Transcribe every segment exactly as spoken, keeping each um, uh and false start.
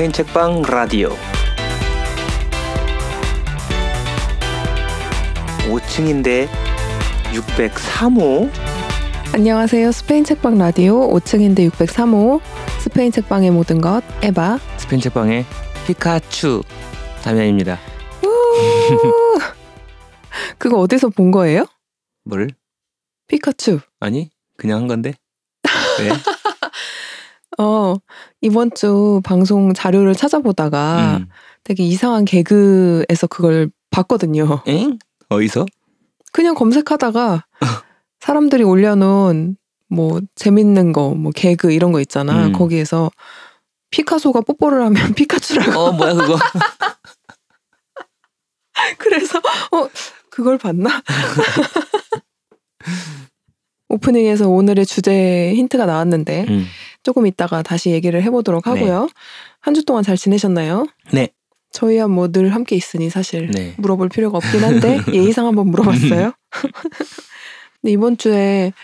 스페인 책방 라디오 오 층인데 육백삼 호. 안녕하세요. 스페인 책방 라디오 오 층인데 육백삼 호 스페인 책방의 모든 것 에바, 스페인 책방의 피카츄 담양입니다. 그거 어디서 본 거예요? 뭘? 피카츄. 아니, 그냥 한 건데. 왜? 어, 이번 주 방송 자료를 찾아보다가 음. 되게 이상한 개그에서 그걸 봤거든요. 엥? 어디서? 그냥 검색하다가 사람들이 올려놓은 뭐 재밌는 거, 뭐 개그 이런 거 있잖아. 음. 거기에서 피카소가 뽀뽀를 하면 피카츄라고. 어, 뭐야 그거? 그래서 어, 그걸 봤나? 오프닝에서 오늘의 주제 힌트가 나왔는데 음. 조금 이따가 다시 얘기를 해보도록 하고요. 네. 한 주 동안 잘 지내셨나요? 네. 저희야 뭐 늘 함께 있으니 사실 네. 물어볼 필요가 없긴 한데 예의상 한번 물어봤어요. 근데 이번 주에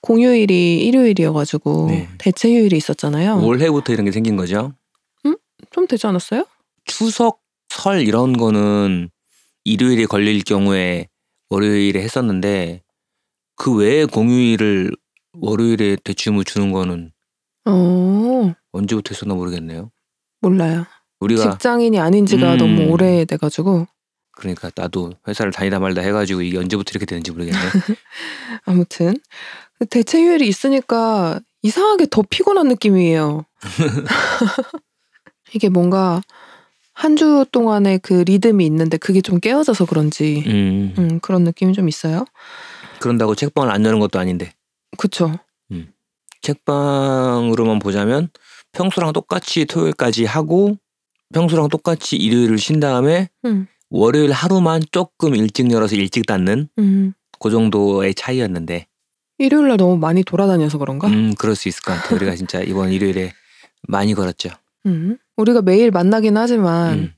공휴일이 일요일이어가지고 네. 대체휴일이 있었잖아요. 올해부터 이런 게 생긴 거죠? 음? 좀 되지 않았어요? 추석, 설 이런 거는 일요일에 걸릴 경우에 월요일에 했었는데 그 외에 공휴일을 월요일에 대출을 주는 거는 어... 언제부터 했었나 모르겠네요. 몰라요. 우리가 직장인이 아닌 지가 음... 너무 오래돼가지고. 그러니까 나도 회사를 다니다 말다 해가지고 이게 언제부터 이렇게 되는지 모르겠네. 아무튼 대체휴일이 있으니까 이상하게 더 피곤한 느낌이에요. 이게 뭔가 한 주 동안의 그 리듬이 있는데 그게 좀 깨어져서 그런지 음. 음, 그런 느낌이 좀 있어요. 그런다고 책방을 안 여는 것도 아닌데. 그렇죠. 음. 책방으로만 보자면 평소랑 똑같이 토요일까지 하고 평소랑 똑같이 일요일을 쉰 다음에 음. 월요일 하루만 조금 일찍 열어서 일찍 닫는 음. 그 정도의 차이였는데 일요일날 너무 많이 돌아다녀서 그런가? 음, 그럴 수 있을 것 같아요. 우리가 진짜 이번 일요일에 많이 걸었죠. 음. 우리가 매일 만나긴 하지만 음.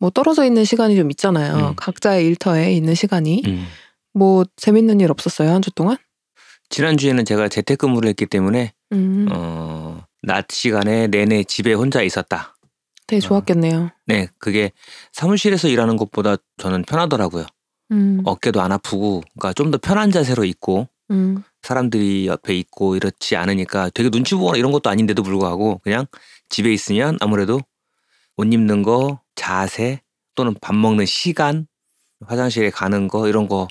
뭐 떨어져 있는 시간이 좀 있잖아요. 음. 각자의 일터에 있는 시간이. 음. 뭐 재밌는 일 없었어요? 한 주 동안? 지난주에는 제가 재택근무를 했기 때문에 음. 어, 낮 시간에 내내 집에 혼자 있었다. 되게 좋았겠네요. 어, 네. 그게 사무실에서 일하는 것보다 저는 편하더라고요. 음. 어깨도 안 아프고 그러니까 좀 더 편한 자세로 있고 음. 사람들이 옆에 있고 이렇지 않으니까 되게 눈치 보거나 이런 것도 아닌데도 불구하고 그냥 집에 있으면 아무래도 옷 입는 거, 자세 또는 밥 먹는 시간, 화장실에 가는 거 이런 거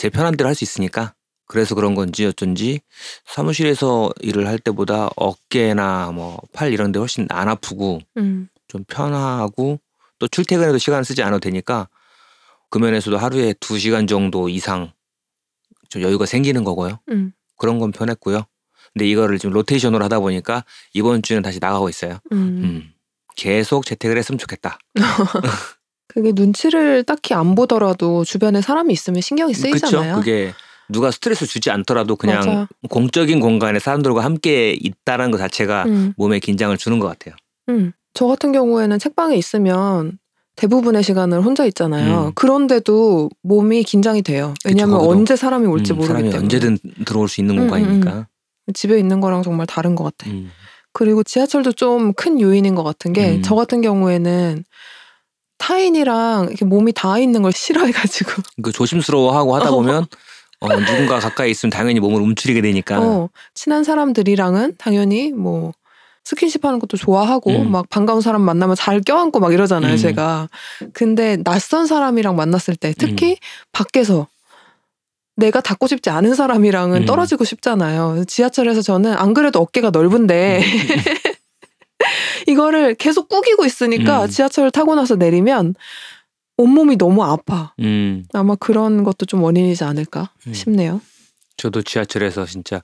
제 편한 대로 할 수 있으니까 그래서 그런 건지 어쩐지 사무실에서 일을 할 때보다 어깨나 뭐 팔 이런 데 훨씬 안 아프고 음. 좀 편하고 또 출퇴근에도 시간 쓰지 않아도 되니까 그 면에서도 하루에 두 시간 정도 이상 좀 여유가 생기는 거고요. 음. 그런 건 편했고요. 근데 이거를 지금 로테이션으로 하다 보니까 이번 주는 다시 나가고 있어요. 음. 음. 계속 재택을 했으면 좋겠다. 그게 눈치를 딱히 안 보더라도 주변에 사람이 있으면 신경이 쓰이잖아요. 그렇죠. 그게 누가 스트레스 주지 않더라도 그냥 맞아. 공적인 공간에 사람들과 함께 있다는 것 자체가 음. 몸에 긴장을 주는 것 같아요. 음. 저 같은 경우에는 책방에 있으면 대부분의 시간을 혼자 있잖아요. 음. 그런데도 몸이 긴장이 돼요. 왜냐하면 그쵸, 언제 사람이 올지 음, 모르기 사람이 때문에. 언제든 들어올 수 있는 음, 공간이니까. 음. 집에 있는 거랑 정말 다른 것 같아. 음. 그리고 지하철도 좀 큰 요인인 것 같은 게 음. 저 같은 경우에는 타인이랑 이렇게 몸이 닿아 있는 걸 싫어해가지고. 그 조심스러워하고 하다 보면 어, 누군가 가까이 있으면 당연히 몸을 움츠리게 되니까. 어, 친한 사람들이랑은 당연히 뭐 스킨십 하는 것도 좋아하고 음. 막 반가운 사람 만나면 잘 껴안고 막 이러잖아요. 음. 제가. 근데 낯선 사람이랑 만났을 때 특히 음. 밖에서 내가 닿고 싶지 않은 사람이랑은 음. 떨어지고 싶잖아요. 지하철에서 저는 안 그래도 어깨가 넓은데 음. 이거를 계속 꾸기고 있으니까 음. 지하철을 타고 나서 내리면 온몸이 너무 아파. 음. 아마 그런 것도 좀 원인이지 않을까 음. 싶네요. 저도 지하철에서 진짜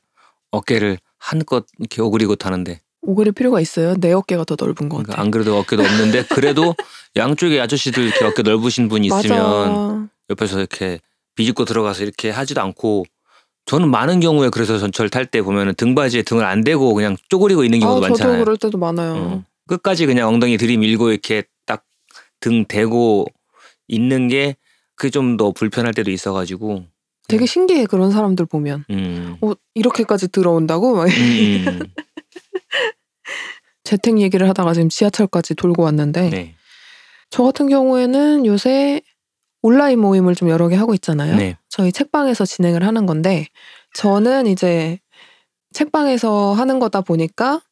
어깨를 한껏 이렇게 오그리고 타는데. 오그릴 필요가 있어요? 내 어깨가 더 넓은 것 그러니까 같아요. 안 그래도 어깨도 없는데 그래도 양쪽에 아저씨들 이렇게 어깨 넓으신 분이 있으면 옆에서 이렇게 비집고 들어가서 이렇게 하지도 않고 저는 많은 경우에 그래서 전철 탈 때 보면 등받이에 등을 안 대고 그냥 쪼그리고 있는 경우도 아, 많잖아요. 저도 그럴 때도 많아요. 응. 끝까지 그냥 엉덩이 들이밀고 이렇게 딱 등 대고 있는 게 그게 좀 더 불편할 때도 있어가지고 되게 신기해 그런 사람들 보면 음. 어, 이렇게까지 들어온다고? 막 음. 재택 얘기를 하다가 지금 지하철까지 돌고 왔는데 네. 저 같은 경우에는 요새 온라인 모임을 좀 여러 개 하고 있잖아요. 네. 저희 책방에서 진행을 하는 건데 저는 이제 책방에서 하는 거다 보니까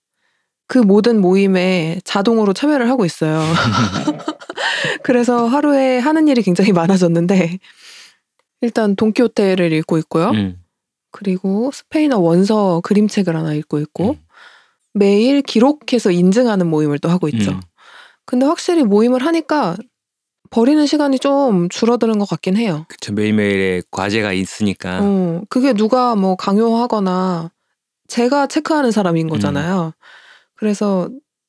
그 모든 모임에 자동으로 참여를 하고 있어요. 그래서 하루에 하는 일이 굉장히 많아졌는데 일단 돈키호테를 읽고 있고요. 음. 그리고 스페인어 원서 그림책을 하나 읽고 있고 음. 매일 기록해서 인증하는 모임을 또 하고 있죠. 음. 근데 확실히 모임을 하니까 버리는 시간이 좀 줄어드는 것 같긴 해요. 그렇죠. 매일매일의 과제가 있으니까. 어, 그게 누가 뭐 강요하거나 제가 체크하는 사람인 거잖아요. 음. 그래서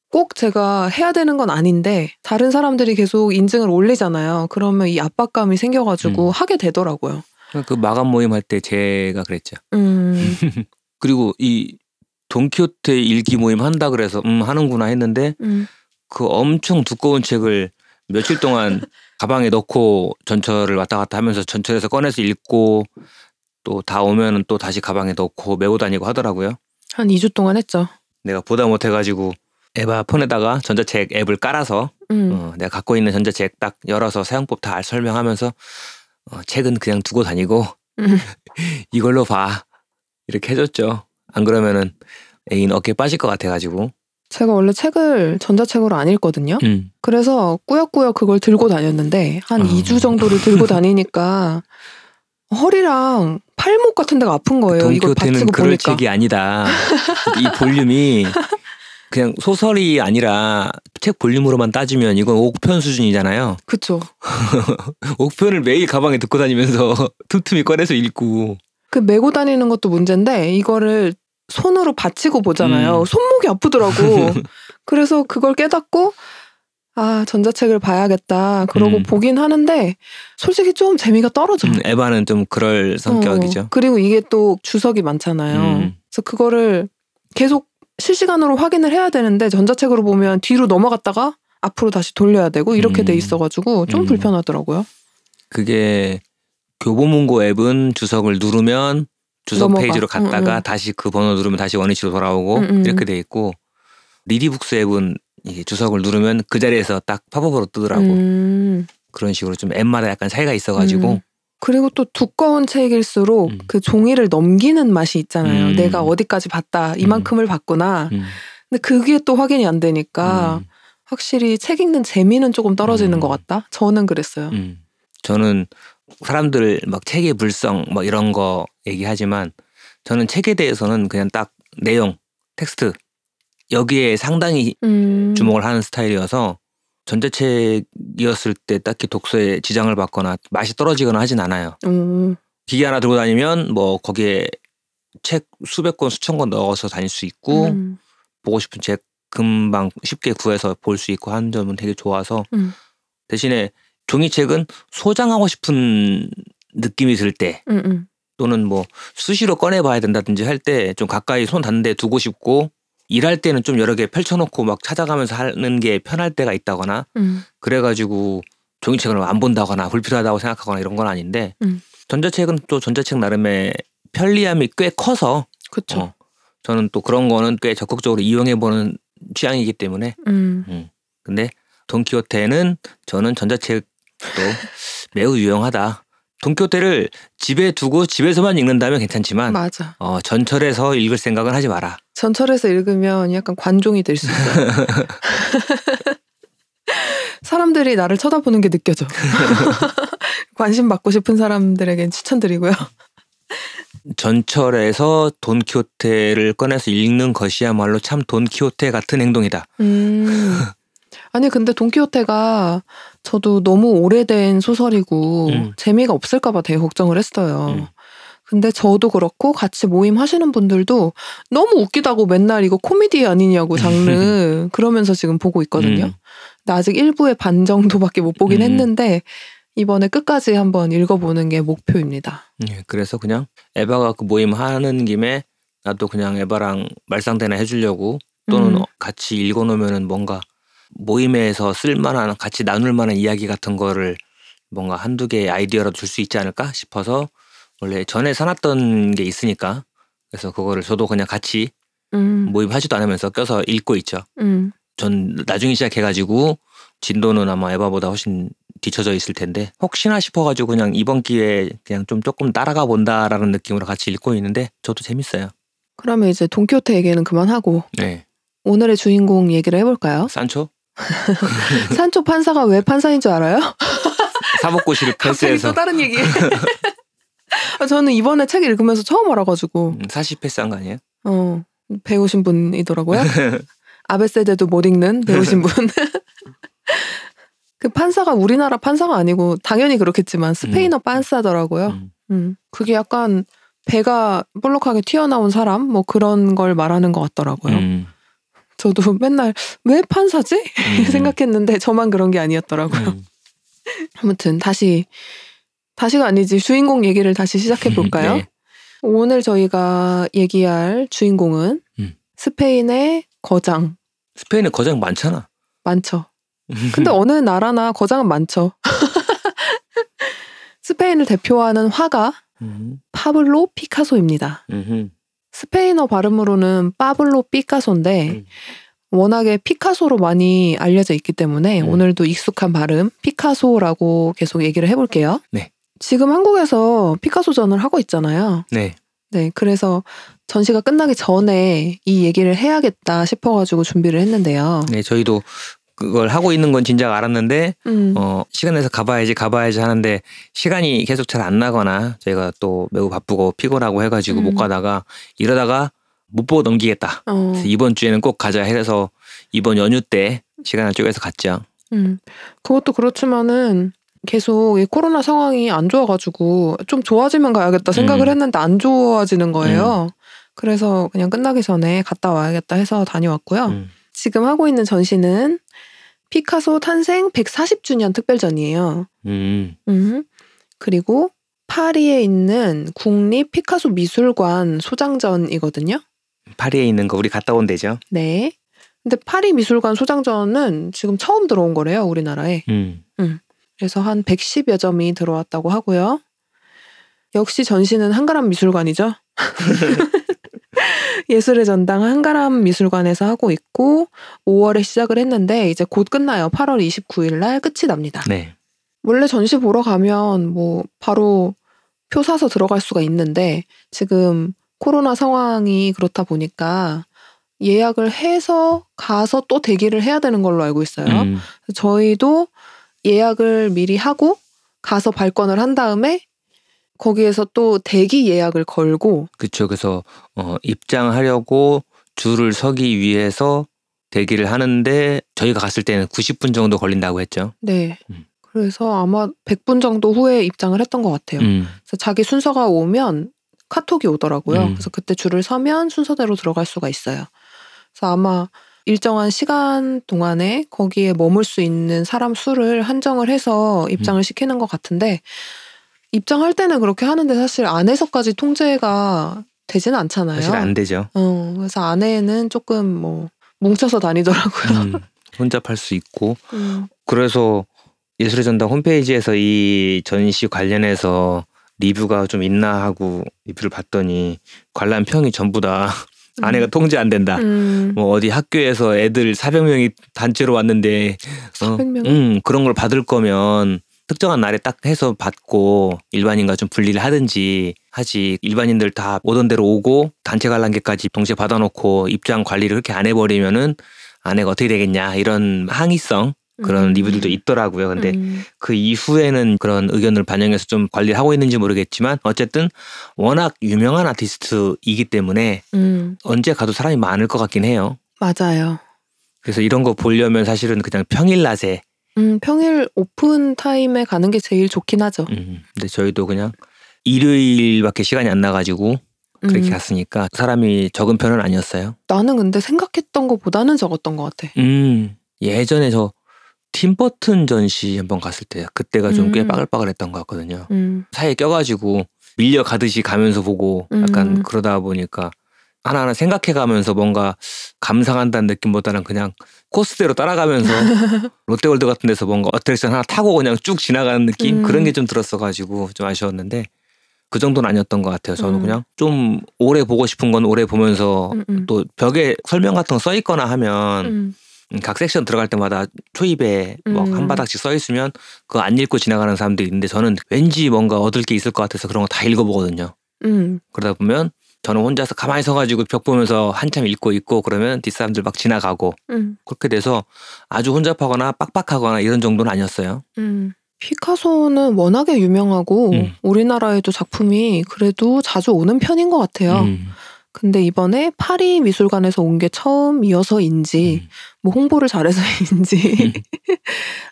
꼭 제가 해야 되는 건 아닌데 다른 사람들이 계속 인증을 올리잖아요. 그러면 이 압박감이 생겨가지고 음. 하게 되더라고요. 그 마감 모임 할 때 제가 그랬죠. 음. 그리고 이 돈키호테 일기 모임 한다 그래서 음 하는구나 했는데 음. 그 엄청 두꺼운 책을 며칠 동안 가방에 넣고 전철을 왔다 갔다 하면서 전철에서 꺼내서 읽고 또 다 오면은 또 다시 가방에 넣고 메고 다니고 하더라고요. 한 이 주 동안 했죠. 내가 보다 못해가지고 에바 폰에다가 전자책 앱을 깔아서 음. 어, 내가 갖고 있는 전자책 딱 열어서 사용법 다 설명하면서 어, 책은 그냥 두고 다니고 음. 이걸로 봐 이렇게 해줬죠. 안 그러면은 애인 어깨 빠질 것 같아가지고. 제가 원래 책을 전자책으로 안 읽거든요. 음. 그래서 꾸역꾸역 그걸 들고 다녔는데 한 어. 이 주 정도를 들고 다니니까 허리랑 팔목 같은 데가 아픈 거예요. 이걸 받치고 보니까. 돈키호테는 그럴 책이 아니다. 이 볼륨이 그냥 소설이 아니라 책 볼륨으로만 따지면 이건 옥편 수준이잖아요. 그렇죠. 옥편을 매일 가방에 듣고 다니면서 틈틈이 꺼내서 읽고. 그 메고 다니는 것도 문제인데 이거를 손으로 받치고 보잖아요. 음. 손목이 아프더라고. 그래서 그걸 깨닫고 아 전자책을 봐야겠다. 그러고 음. 보긴 하는데 솔직히 좀 재미가 떨어져. 음, 에바는 좀 그럴 성격이죠. 어, 그리고 이게 또 주석이 많잖아요. 음. 그래서 그거를 계속 실시간으로 확인을 해야 되는데 전자책으로 보면 뒤로 넘어갔다가 앞으로 다시 돌려야 되고 이렇게 음. 돼 있어가지고 좀 음. 불편하더라고요. 그게 교보문고 앱은 주석을 누르면 주석 넘어가. 페이지로 갔다가 음, 음. 다시 그 번호 누르면 다시 원위치로 돌아오고 음, 음. 이렇게 돼 있고 리디북스 앱은 주석을 누르면 그 자리에서 딱 팝업으로 뜨더라고. 음. 그런 식으로 좀 앱마다 약간 차이가 있어가지고. 음. 그리고 또 두꺼운 책일수록 음. 그 종이를 넘기는 맛이 있잖아요. 음. 내가 어디까지 봤다. 이만큼을 음. 봤구나. 음. 근데 그게 또 확인이 안 되니까 음. 확실히 책 읽는 재미는 조금 떨어지는 음. 것 같다. 저는 그랬어요. 음. 저는 사람들 막 책의 불성 막 이런 거 얘기하지만 저는 책에 대해서는 그냥 딱 내용, 텍스트 여기에 상당히 음. 주목을 하는 스타일이어서 전자책이었을 때 딱히 독서에 지장을 받거나 맛이 떨어지거나 하진 않아요. 음. 기계 하나 들고 다니면 뭐 거기에 책 수백 권, 수천 권 넣어서 다닐 수 있고 음. 보고 싶은 책 금방 쉽게 구해서 볼 수 있고 하는 점은 되게 좋아서 음. 대신에 종이책은 소장하고 싶은 느낌이 들 때 음, 음. 또는 뭐 수시로 꺼내봐야 된다든지 할 때 좀 가까이 손 닿는 데 두고 싶고 일할 때는 좀 여러 개 펼쳐놓고 막 찾아가면서 하는 게 편할 때가 있다거나 음. 그래가지고 종이책을 안 본다거나 불필요하다고 생각하거나 이런 건 아닌데 음. 전자책은 또 전자책 나름의 편리함이 꽤 커서 그쵸. 어, 저는 또 그런 거는 꽤 적극적으로 이용해보는 취향이기 때문에 음. 음. 근데 돈키호테는 저는 전자책 또 매우 유용하다. 돈키호테를 집에 두고 집에서만 읽는다면 괜찮지만 맞아. 어, 전철에서 읽을 생각은 하지 마라. 전철에서 읽으면 약간 관종이 될 수 있어요. 사람들이 나를 쳐다보는 게 느껴져. 관심 받고 싶은 사람들에겐 추천드리고요. 전철에서 돈키호테를 꺼내서 읽는 것이야말로 참 돈키호테 같은 행동이다. 음. 아니 근데 돈키호테가 저도 너무 오래된 소설이고 음. 재미가 없을까 봐 되게 걱정을 했어요. 음. 근데 저도 그렇고 같이 모임 하시는 분들도 너무 웃기다고 맨날 이거 코미디 아니냐고 장르 그러면서 지금 보고 있거든요. 음. 근데 아직 일부의 반 정도밖에 못 보긴 음. 했는데 이번에 끝까지 한번 읽어보는 게 목표입니다. 네, 그래서 그냥 에바가 그 모임 하는 김에 나도 그냥 에바랑 말상대나 해주려고 또는 음. 같이 읽어놓으면 뭔가 모임에서 쓸만한 같이 나눌 만한 이야기 같은 거를 뭔가 한두 개의 아이디어라도 줄 수 있지 않을까 싶어서 원래 전에 사놨던 게 있으니까 그래서 그거를 저도 그냥 같이 음. 모의하지도 않으면서 껴서 읽고 있죠. 음. 전 나중에 시작해가지고 진도는 아마 에바보다 훨씬 뒤쳐져 있을 텐데 혹시나 싶어가지고 그냥 이번 기회에 그냥 좀 조금 따라가 본다라는 느낌으로 같이 읽고 있는데 저도 재밌어요. 그러면 이제 돈키호테 얘기는 그만하고 네. 오늘의 주인공 얘기를 해볼까요? 산초? 산초 판사가 왜 판사인 줄 알아요? 사법고시를 패스해서. 또 다른 얘기예요. 저는 이번에 책 읽으면서 처음 알아가지고. 사시 패스한 거 아니에요? 어, 배우신 분이더라고요. 아베 세대도 못 읽는 배우신 분. 그 판사가 우리나라 판사가 아니고 당연히 그렇겠지만 스페인어 음. 판사더라고요. 음. 음. 그게 약간 배가 볼록하게 튀어나온 사람 뭐 그런 걸 말하는 것 같더라고요. 음. 저도 맨날 왜 판사지? 음. 생각했는데 저만 그런 게 아니었더라고요. 음. 아무튼 다시 다시가 아니지 주인공 얘기를 다시 시작해볼까요? 네. 오늘 저희가 얘기할 주인공은 음. 스페인의 거장. 스페인에 거장 많잖아. 많죠. 근데 어느 나라나 거장은 많죠. 스페인을 대표하는 화가 음흠. 파블로 피카소입니다. 음흠. 스페인어 발음으로는 파블로 피카소인데 음. 워낙에 피카소로 많이 알려져 있기 때문에 음. 오늘도 익숙한 발음 피카소라고 계속 얘기를 해볼게요. 네. 지금 한국에서 피카소전을 하고 있잖아요. 네. 네, 그래서 전시가 끝나기 전에 이 얘기를 해야겠다 싶어가지고 준비를 했는데요. 네, 저희도 그걸 하고 있는 건 진작 알았는데 음. 어, 시간 내서 가봐야지 가봐야지 하는데 시간이 계속 잘 안 나거나 저희가 또 매우 바쁘고 피곤하고 해가지고 음. 못 가다가 이러다가 못 보고 넘기겠다. 어. 그래서 이번 주에는 꼭 가자 해서 이번 연휴 때 시간을 쪼개서 갔죠. 음. 그것도 그렇지만은 계속 이 코로나 상황이 안 좋아가지고 좀 좋아지면 가야겠다 생각을 음. 했는데 안 좋아지는 거예요. 음. 그래서 그냥 끝나기 전에 갔다 와야겠다 해서 다녀왔고요. 음. 지금 하고 있는 전시는 피카소 탄생 백사십 주년 특별전이에요. 음. 음. 그리고 파리에 있는 국립 피카소 미술관 소장전이거든요. 파리에 있는 거 우리 갔다 온 데죠. 네. 근데 파리 미술관 소장전은 지금 처음 들어온 거래요. 우리나라에. 음. 음. 그래서 한 백십여 점이 들어왔다고 하고요. 역시 전시는 한가람 미술관이죠. 예술의 전당 한가람 미술관에서 하고 있고 오월에 시작을 했는데 이제 곧 끝나요. 팔월 이십구일 날 끝이 납니다. 네. 원래 전시 보러 가면 뭐 바로 표 사서 들어갈 수가 있는데 지금 코로나 상황이 그렇다 보니까 예약을 해서 가서 또 대기를 해야 되는 걸로 알고 있어요. 음. 저희도 예약을 미리 하고 가서 발권을 한 다음에 거기에서 또 대기 예약을 걸고 그렇죠. 그래서 어, 입장하려고 줄을 서기 위해서 대기를 하는데 저희가 갔을 때는 구십 분 정도 걸린다고 했죠. 네. 음. 그래서 아마 백 분 정도 후에 입장을 했던 것 같아요. 음. 그래서 자기 순서가 오면 카톡이 오더라고요. 음. 그래서 그때 줄을 서면 순서대로 들어갈 수가 있어요. 그래서 아마 일정한 시간 동안에 거기에 머물 수 있는 사람 수를 한정을 해서 입장을 음. 시키는 것 같은데 입장할 때는 그렇게 하는데 사실 안에서까지 통제가 되지는 않잖아요. 사실 안 되죠. 어, 그래서 안에는 조금 뭐 뭉쳐서 다니더라고요. 음, 혼잡할 수 있고. 음. 그래서 예술의 전당 홈페이지에서 이 전시 관련해서 리뷰가 좀 있나 하고 리뷰를 봤더니 관람평이 전부 다 음. 안에가 통제 안 된다. 음. 뭐 어디 학교에서 애들 사백 명이 단체로 왔는데 사백 명? 어, 음, 그런 걸 받을 거면 특정한 날에 딱 해서 받고 일반인과 좀 분리를 하든지 하지 일반인들 다 오던 대로 오고 단체 관람객까지 동시에 받아놓고 입장 관리를 그렇게 안 해버리면은 안에가 어떻게 되겠냐 이런 항의성 그런 음. 리뷰들도 있더라고요. 근데 음. 그 이후에는 그런 의견을 반영해서 좀 관리를 하고 있는지 모르겠지만 어쨌든 워낙 유명한 아티스트이기 때문에 음. 언제 가도 사람이 많을 것 같긴 해요. 맞아요. 그래서 이런 거 보려면 사실은 그냥 평일 낮에 음, 평일 오픈 타임에 가는 게 제일 좋긴 하죠. 음, 근데 저희도 그냥 일요일밖에 시간이 안 나가지고 그렇게 음. 갔으니까 사람이 적은 편은 아니었어요. 나는 근데 생각했던 것보다는 적었던 것 같아. 음, 예전에 저 팀버튼 전시 한번 갔을 때 그때가 좀 꽤 음. 빠글빠글했던 것 같거든요. 음. 사이에 껴가지고 밀려가듯이 가면서 보고 약간 음. 그러다 보니까 하나하나 생각해가면서 뭔가 감상한다는 느낌보다는 그냥 코스대로 따라가면서 롯데월드 같은 데서 뭔가 어트랙션 하나 타고 그냥 쭉 지나가는 느낌? 음. 그런 게 좀 들었어가지고 좀 아쉬웠는데 그 정도는 아니었던 것 같아요. 저는 음. 그냥 좀 오래 보고 싶은 건 오래 보면서 음음. 또 벽에 설명 같은 거 써 있거나 하면 음. 각 섹션 들어갈 때마다 초입에 음. 막 한 바닥씩 써 있으면 그거 안 읽고 지나가는 사람들이 있는데 저는 왠지 뭔가 얻을 게 있을 것 같아서 그런 거 다 읽어보거든요. 음. 그러다 보면 저는 혼자서 가만히 서가지고 벽 보면서 한참 읽고 있고 그러면 뒷사람들 막 지나가고 음. 그렇게 돼서 아주 혼잡하거나 빡빡하거나 이런 정도는 아니었어요. 음. 피카소는 워낙에 유명하고 음. 우리나라에도 작품이 그래도 자주 오는 편인 것 같아요. 음. 근데 이번에 파리 미술관에서 온 게 처음이어서인지 음. 뭐 홍보를 잘해서인지 음.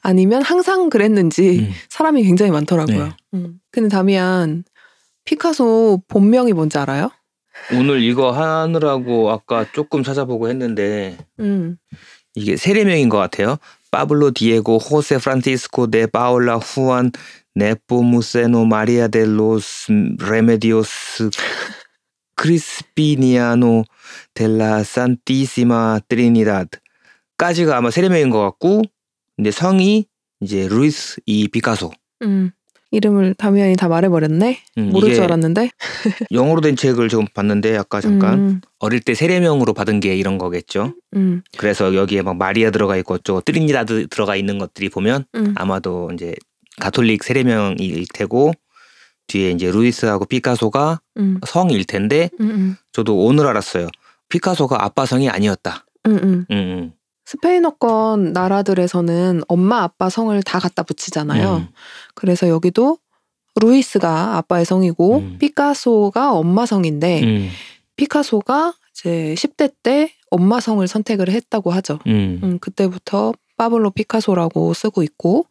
아니면 항상 그랬는지 음. 사람이 굉장히 많더라고요. 네. 음. 근데 다미안, 피카소 본명이 뭔지 알아요? 오늘 이거 하느라고 아까 조금 찾아보고 했는데 음. 이게 세례명인 것 같아요. 파블로 디에고 호세 프란치스코 데 파올라 후안 네포무세노 마리아 데 로스 레메디오스 크리스피니아노 델라 산티시마 트리니다드까지가 아마 세례명인 것 같고, 근데 성이 이제 루이스 이 피카소. 음. 이름을 다미안이 다 말해버렸네. 음, 모를 줄 알았는데. 영어로 된 책을 좀 봤는데 아까 잠깐 음. 어릴 때 세례명으로 받은 게 이런 거겠죠. 음. 그래서 여기에 막 마리아 들어가 있고 어쩌고 트리니다드 들어가 있는 것들이 보면 음. 아마도 이제 가톨릭 세례명일 테고 뒤에 이제 루이스하고 피카소가 음. 성일 텐데 음음. 저도 오늘 알았어요. 피카소가 아빠 성이 아니었다. 음음. 음음. 스페인어권 나라들에서는 엄마 아빠 성을 다 갖다 붙이잖아요. 음. 그래서 여기도 루이스가 아빠의 성이고 음. 피카소가 엄마 성인데 음. 피카소가 이제 십 대 때 엄마 성을 선택을 했다고 하죠. 음. 음, 그때부터 파블로 피카소라고 쓰고 있고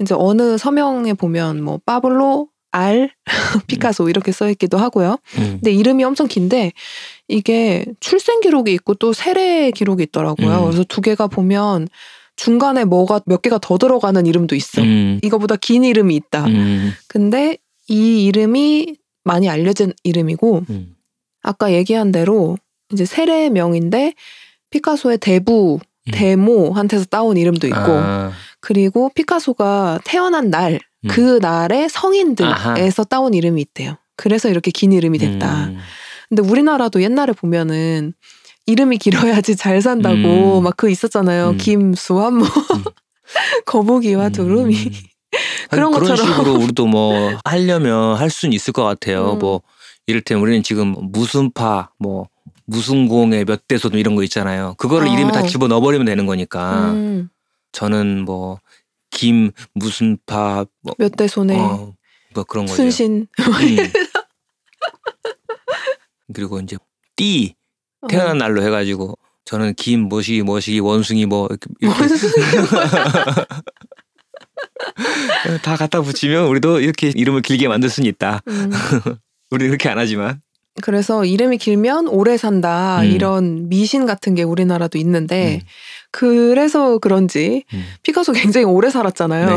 이제 어느 서명에 보면 뭐 파블로 알 피카소 이렇게 써있기도 하고요. 음. 근데 이름이 엄청 긴데 이게 출생 기록이 있고 또 세례 기록이 있더라고요. 음. 그래서 두 개가 보면 중간에 뭐가 몇 개가 더 들어가는 이름도 있어. 음. 이거보다 긴 이름이 있다. 음. 근데 이 이름이 많이 알려진 이름이고 음. 아까 얘기한 대로 이제 세례명인데 피카소의 대부 음. 데모한테서 따온 이름도 있고 아. 그리고 피카소가 태어난 날 그 음. 날의 성인들에서 아하. 따온 이름이 있대요. 그래서 이렇게 긴 이름이 됐다. 음. 근데 우리나라도 옛날에 보면은 이름이 길어야지 잘 산다고 음. 막 그 있었잖아요. 음. 김수환 뭐 음. 거북이와 음. 두루미 음. 그런 것처럼 그런 식으로 우리도 뭐 하려면 할 수는 있을 것 같아요. 음. 뭐 이를테면 우리는 지금 무슨 파 뭐 무슨 공의 몇 대소도 이런 거 있잖아요. 그거를 아. 이름에 다 집어넣어버리면 되는 거니까. 음. 저는 뭐 김 무슨 밥 뭐, 몇 대 손에 어, 뭐 그런 거죠. 순신 음. 그리고 이제 띠 태어난 어. 날로 해가지고 저는 김 모시기 모시기 원숭이 뭐 이렇게 다 갖다 붙이면 우리도 이렇게 이름을 길게 만들 수는 있다. 음. 우리 그렇게 안 하지만. 그래서 이름이 길면 오래 산다 음. 이런 미신 같은 게 우리나라도 있는데 음. 그래서 그런지 음. 피카소 굉장히 오래 살았잖아요. 네.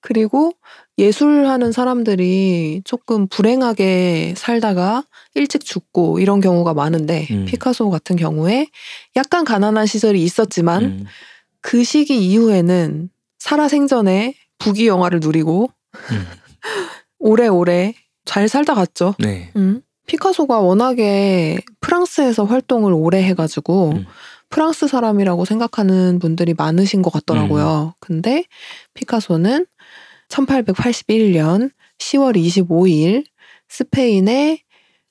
그리고 예술하는 사람들이 조금 불행하게 살다가 일찍 죽고 이런 경우가 많은데 음. 피카소 같은 경우에 약간 가난한 시절이 있었지만 음. 그 시기 이후에는 살아생전에 부귀영화를 누리고 음. 오래오래 잘 살다 갔죠. 네. 음. 피카소가 워낙에 프랑스에서 활동을 오래 해가지고 음. 프랑스 사람이라고 생각하는 분들이 많으신 것 같더라고요. 음. 근데 피카소는 천팔백팔십일 년 시월 이십오일 스페인의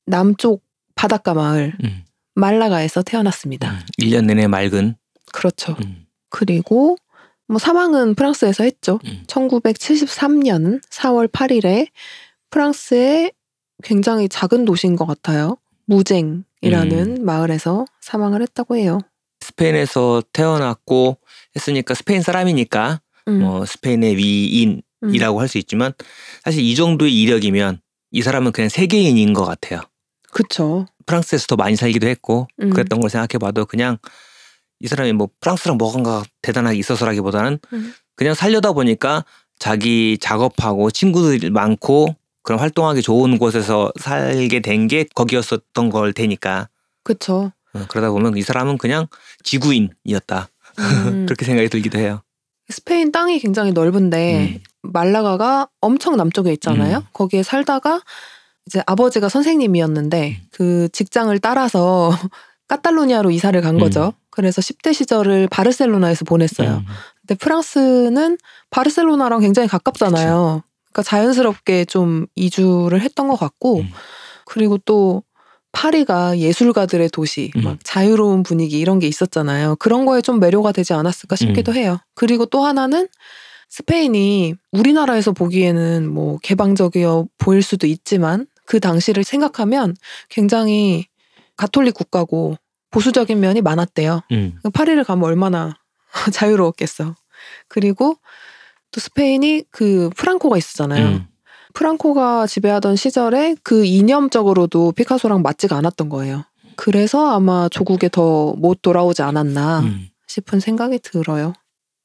남쪽 바닷가 마을 음. 말라가에서 태어났습니다. 음. 일 년 내내 맑은. 그렇죠. 음. 그리고 뭐 사망은 프랑스에서 했죠. 음. 천구백칠십삼 년 사월 팔일에 프랑스의 굉장히 작은 도시인 것 같아요. 무쟁이라는 음. 마을에서 사망을 했다고 해요. 스페인에서 태어났고 했으니까 스페인 사람이니까 음. 뭐 스페인의 위인이라고 음. 할 수 있지만 사실 이 정도의 이력이면 이 사람은 그냥 세계인인 것 같아요. 그렇죠. 프랑스에서 더 많이 살기도 했고 음. 그랬던 걸 생각해봐도 그냥 이 사람이 뭐 프랑스랑 뭐가 대단하게 있어서라기보다는 음. 그냥 살려다 보니까 자기 작업하고 친구들이 많고 그런 활동하기 좋은 곳에서 살게 된 게 거기였었던 걸 테니까. 그렇죠. 어, 그러다 보면 이 사람은 그냥 지구인이었다. 음. 그렇게 생각이 들기도 해요. 스페인 땅이 굉장히 넓은데 음. 말라가가 엄청 남쪽에 있잖아요. 음. 거기에 살다가 이제 아버지가 선생님이었는데 그 직장을 따라서 카탈루니아로 이사를 간 거죠. 음. 그래서 십 대 시절을 바르셀로나에서 보냈어요. 음. 근데 프랑스는 바르셀로나랑 굉장히 가깝잖아요. 그쵸. 그러니까 자연스럽게 좀 이주를 했던 것 같고 음. 그리고 또 파리가 예술가들의 도시, 음. 막 자유로운 분위기 이런 게 있었잖아요. 그런 거에 좀 매료가 되지 않았을까 싶기도 음. 해요. 그리고 또 하나는 스페인이 우리나라에서 보기에는 뭐 개방적이어 보일 수도 있지만 그 당시를 생각하면 굉장히 가톨릭 국가고 보수적인 면이 많았대요. 음. 파리를 가면 얼마나 자유로웠겠어. 그리고 또 스페인이 그 프랑코가 있었잖아요. 음. 프랑코가 지배하던 시절에 그 이념적으로도 피카소랑 맞지가 않았던 거예요. 그래서 아마 조국에 더 못 돌아오지 않았나 음. 싶은 생각이 들어요.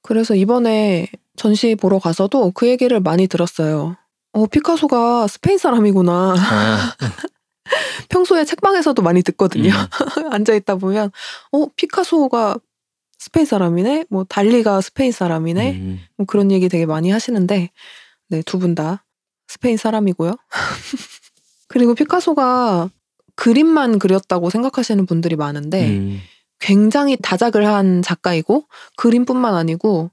그래서 이번에 전시 보러 가서도 그 얘기를 많이 들었어요. 어, 피카소가 스페인 사람이구나. 아. 평소에 책방에서도 많이 듣거든요. 음. 앉아있다 보면 어 피카소가 스페인 사람이네? 뭐 달리가 스페인 사람이네? 음. 뭐 그런 얘기 되게 많이 하시는데 네, 두 분 다 스페인 사람이고요. 그리고 피카소가 그림만 그렸다고 생각하시는 분들이 많은데 음. 굉장히 다작을 한 작가이고 그림뿐만 아니고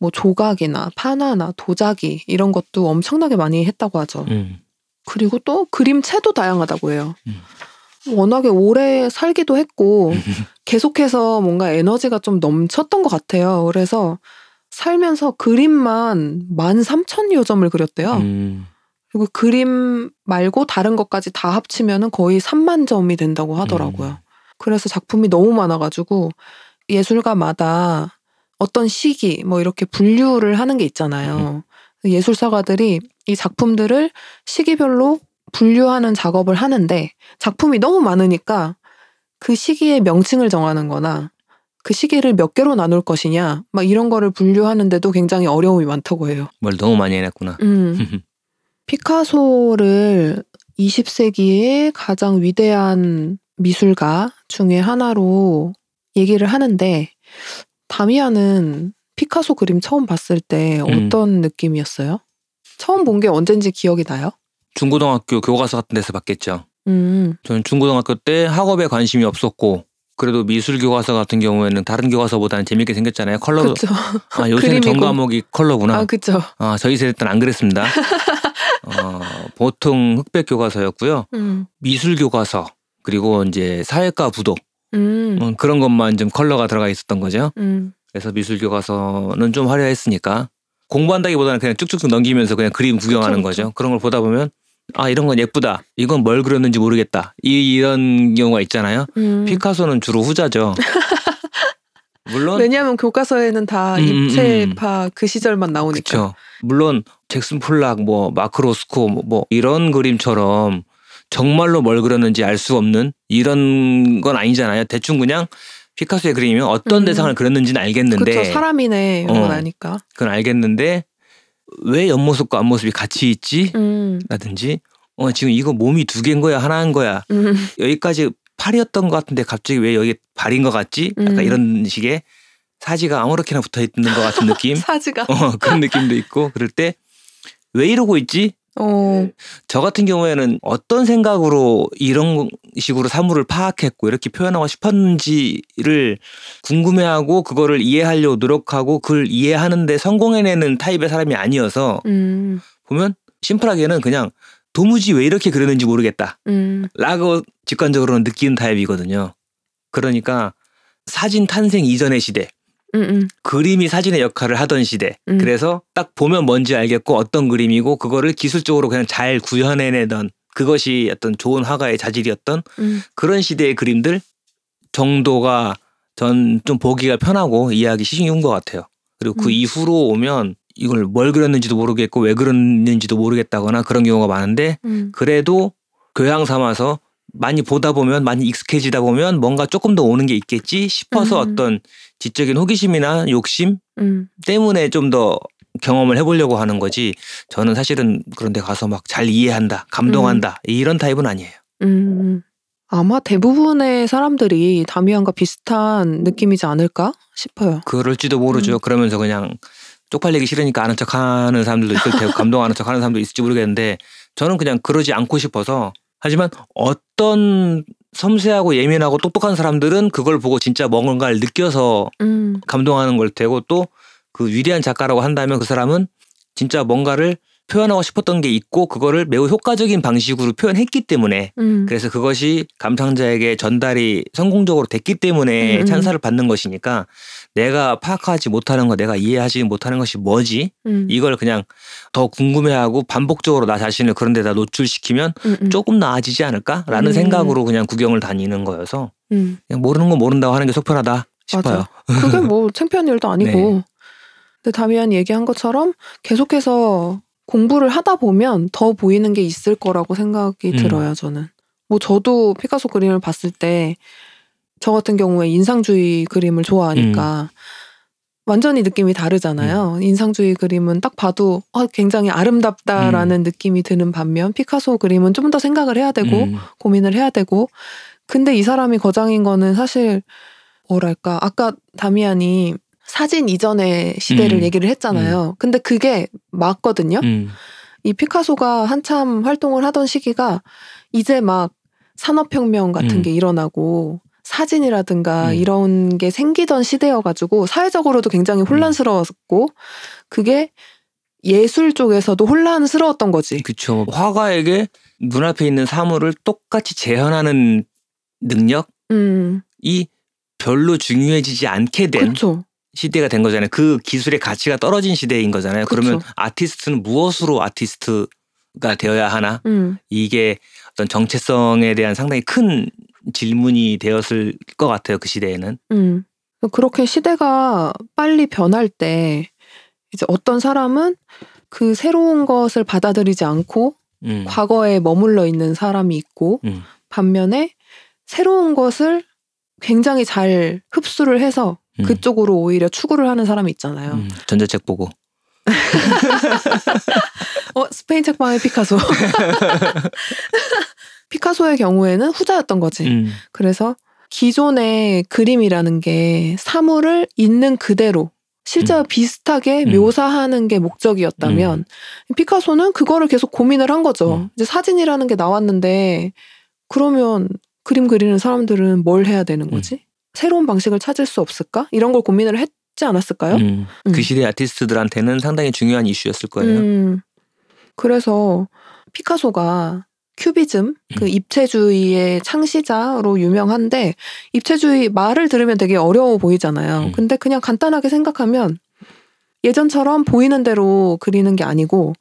뭐 조각이나 판화나 도자기 이런 것도 엄청나게 많이 했다고 하죠. 음. 그리고 또 그림체도 다양하다고 해요. 음. 워낙에 오래 살기도 했고 계속해서 뭔가 에너지가 좀 넘쳤던 것 같아요. 그래서 살면서 그림만 만 삼천여 점을 그렸대요. 음. 그리고 그림 말고 다른 것까지 다 합치면 거의 삼만 점이 된다고 하더라고요. 음. 그래서 작품이 너무 많아가지고 예술가마다 어떤 시기 뭐 이렇게 분류를 하는 게 있잖아요. 음. 예술사가들이 이 작품들을 시기별로 분류하는 작업을 하는데 작품이 너무 많으니까 그 시기에 명칭을 정하는 거나 그 시기를 몇 개로 나눌 것이냐 막 이런 거를 분류하는데도 굉장히 어려움이 많다고 해요. 뭘 너무 많이 해놨구나. 음. 피카소를 이십 세기의 가장 위대한 미술가 중에 하나로 얘기를 하는데 다미아는 피카소 그림 처음 봤을 때 어떤 음. 느낌이었어요? 처음 본 게 언젠지 기억이 나요? 중고등학교 교과서 같은 데서 봤겠죠. 음. 저는 중고등학교 때 학업에 관심이 없었고 그래도 미술 교과서 같은 경우에는 다른 교과서보다는 재밌게 생겼잖아요. 컬러도. 그쵸. 아, 요새는 전 과목이 컬러구나. 아, 그쵸. 아, 저희 세대 때는 안 그랬습니다. 어, 보통 흑백 교과서였고요. 음. 미술 교과서 그리고 이제 사회과 부도 음. 음, 그런 것만 좀 컬러가 들어가 있었던 거죠. 음. 그래서 미술 교과서는 좀 화려했으니까 공부한다기보다는 그냥 쭉쭉쭉 넘기면서 그냥 그림 구경하는 그쵸, 그쵸. 거죠. 그런 걸 보다 보면. 아 이런 건 예쁘다. 이건 뭘 그렸는지 모르겠다. 이, 이런 경우가 있잖아요. 음. 피카소는 주로 후자죠. 물론 왜냐하면 교과서에는 다 음, 입체파 음. 그 시절만 나오니까. 그쵸. 물론 잭슨 폴락, 뭐 마크로스코 뭐, 뭐 이런 그림처럼 정말로 뭘 그렸는지 알 수 없는 이런 건 아니잖아요. 대충 그냥 피카소의 그림이면 어떤 음. 대상을 그렸는지는 알겠는데. 그렇죠. 사람이네 이런 어, 건 아니까. 그건 알겠는데. 왜 옆모습과 앞모습이 같이 있지? 음. 라든지 어 지금 이거 몸이 두 개인 거야? 하나인 거야? 음. 여기까지 팔이었던 것 같은데 갑자기 왜 여기 발인 것 같지? 약간 음. 이런 식의 사지가 아무렇게나 붙어있는 것 같은 느낌? 사지가? 어, 그런 느낌도 있고 그럴 때 왜 이러고 있지? 어. 저 같은 경우에는 어떤 생각으로 이런 식으로 사물을 파악했고 이렇게 표현하고 싶었는지를 궁금해하고 그거를 이해하려고 노력하고 그걸 이해하는데 성공해내는 타입의 사람이 아니어서 음. 보면 심플하게는 그냥 도무지 왜 이렇게 그러는지 모르겠다 음. 라고 직관적으로는 느끼는 타입이거든요. 그러니까 사진 탄생 이전의 시대 음음. 그림이 사진의 역할을 하던 시대. 음. 그래서 딱 보면 뭔지 알겠고 어떤 그림이고 그거를 기술적으로 그냥 잘 구현해내던 그것이 어떤 좋은 화가의 자질이었던 음. 그런 시대의 그림들 정도가 전 좀 보기가 편하고 이해하기 쉬운 것 같아요. 그리고 그 음. 이후로 오면 이걸 뭘 그렸는지도 모르겠고 왜 그렸는지도 모르겠다거나 그런 경우가 많은데 음. 그래도 교양 삼아서 많이 보다 보면 많이 익숙해지다 보면 뭔가 조금 더 오는 게 있겠지 싶어서 음. 어떤 지적인 호기심이나 욕심 음. 때문에 좀 더 경험을 해보려고 하는 거지 저는 사실은 그런데 가서 막 잘 이해한다 감동한다 음. 이런 타입은 아니에요. 음. 아마 대부분의 사람들이 다미안과 비슷한 느낌이지 않을까 싶어요. 그럴지도 모르죠. 음. 그러면서 그냥 쪽팔리기 싫으니까 아는 척하는 사람들도 있을 테고 감동 하는 척하는 사람도 있을지 모르겠는데 저는 그냥 그러지 않고 싶어서. 하지만 어떤 섬세하고 예민하고 똑똑한 사람들은 그걸 보고 진짜 뭔가를 느껴서 음. 감동하는 걸 테고, 또 그 위대한 작가라고 한다면 그 사람은 진짜 뭔가를 표현하고 싶었던 게 있고 그거를 매우 효과적인 방식으로 표현했기 때문에 음. 그래서 그것이 감상자에게 전달이 성공적으로 됐기 때문에 음. 찬사를 받는 것이니까 내가 파악하지 못하는 거, 내가 이해하지 못하는 것이 뭐지? 음. 이걸 그냥 더 궁금해하고 반복적으로 나 자신을 그런 데다 노출시키면 음. 조금 나아지지 않을까라는 음. 생각으로 그냥 구경을 다니는 거여서 음. 그냥 모르는 건 모른다고 하는 게 속 편하다 싶어요. 맞아. 그게 뭐 창피한 일도 아니고. 네. 근데 다미안이 얘기한 것처럼 계속해서 공부를 하다 보면 더 보이는 게 있을 거라고 생각이 음. 들어요, 저는. 뭐 저도 피카소 그림을 봤을 때 저 같은 경우에 인상주의 그림을 좋아하니까 음. 완전히 느낌이 다르잖아요. 음. 인상주의 그림은 딱 봐도 아, 굉장히 아름답다라는 음. 느낌이 드는 반면 피카소 그림은 좀 더 생각을 해야 되고 음. 고민을 해야 되고. 근데 이 사람이 거장인 거는 사실 뭐랄까, 아까 다미안이 사진 이전의 시대를 음. 얘기를 했잖아요. 음. 근데 그게 맞거든요. 음. 이 피카소가 한참 활동을 하던 시기가 이제 막 산업혁명 같은 음. 게 일어나고 사진이라든가 음. 이런 게 생기던 시대여가지고 사회적으로도 굉장히 혼란스러웠고 그게 예술 쪽에서도 혼란스러웠던 거지. 그렇죠. 화가에게 눈앞에 있는 사물을 똑같이 재현하는 능력이 음. 별로 중요해지지 않게 된. 그렇죠. 시대가 된 거잖아요. 그 기술의 가치가 떨어진 시대인 거잖아요. 그쵸. 그러면 아티스트는 무엇으로 아티스트가 되어야 하나? 음. 이게 어떤 정체성에 대한 상당히 큰 질문이 되었을 것 같아요, 그 시대에는. 음. 그렇게 시대가 빨리 변할 때 이제 어떤 사람은 그 새로운 것을 받아들이지 않고 음. 과거에 머물러 있는 사람이 있고 음. 반면에 새로운 것을 굉장히 잘 흡수를 해서 음. 그쪽으로 오히려 추구를 하는 사람이 있잖아요. 음, 전자책 보고. 어, 스페인 책방의 피카소. 피카소의 경우에는 후자였던 거지. 음. 그래서 기존의 그림이라는 게 사물을 있는 그대로 실제와 음. 비슷하게 음. 묘사하는 게 목적이었다면 음. 피카소는 그거를 계속 고민을 한 거죠. 음. 이제 사진이라는 게 나왔는데 그러면 그림 그리는 사람들은 뭘 해야 되는 거지? 음. 새로운 방식을 찾을 수 없을까? 이런 걸 고민을 했지 않았을까요? 음, 음. 그 시대 아티스트들한테는 상당히 중요한 이슈였을 거예요. 음, 그래서 피카소가 큐비즘, 음. 그 입체주의의 창시자로 유명한데 입체주의 말을 들으면 되게 어려워 보이잖아요. 음. 근데 그냥 간단하게 생각하면 예전처럼 보이는 대로 그리는 게 아니고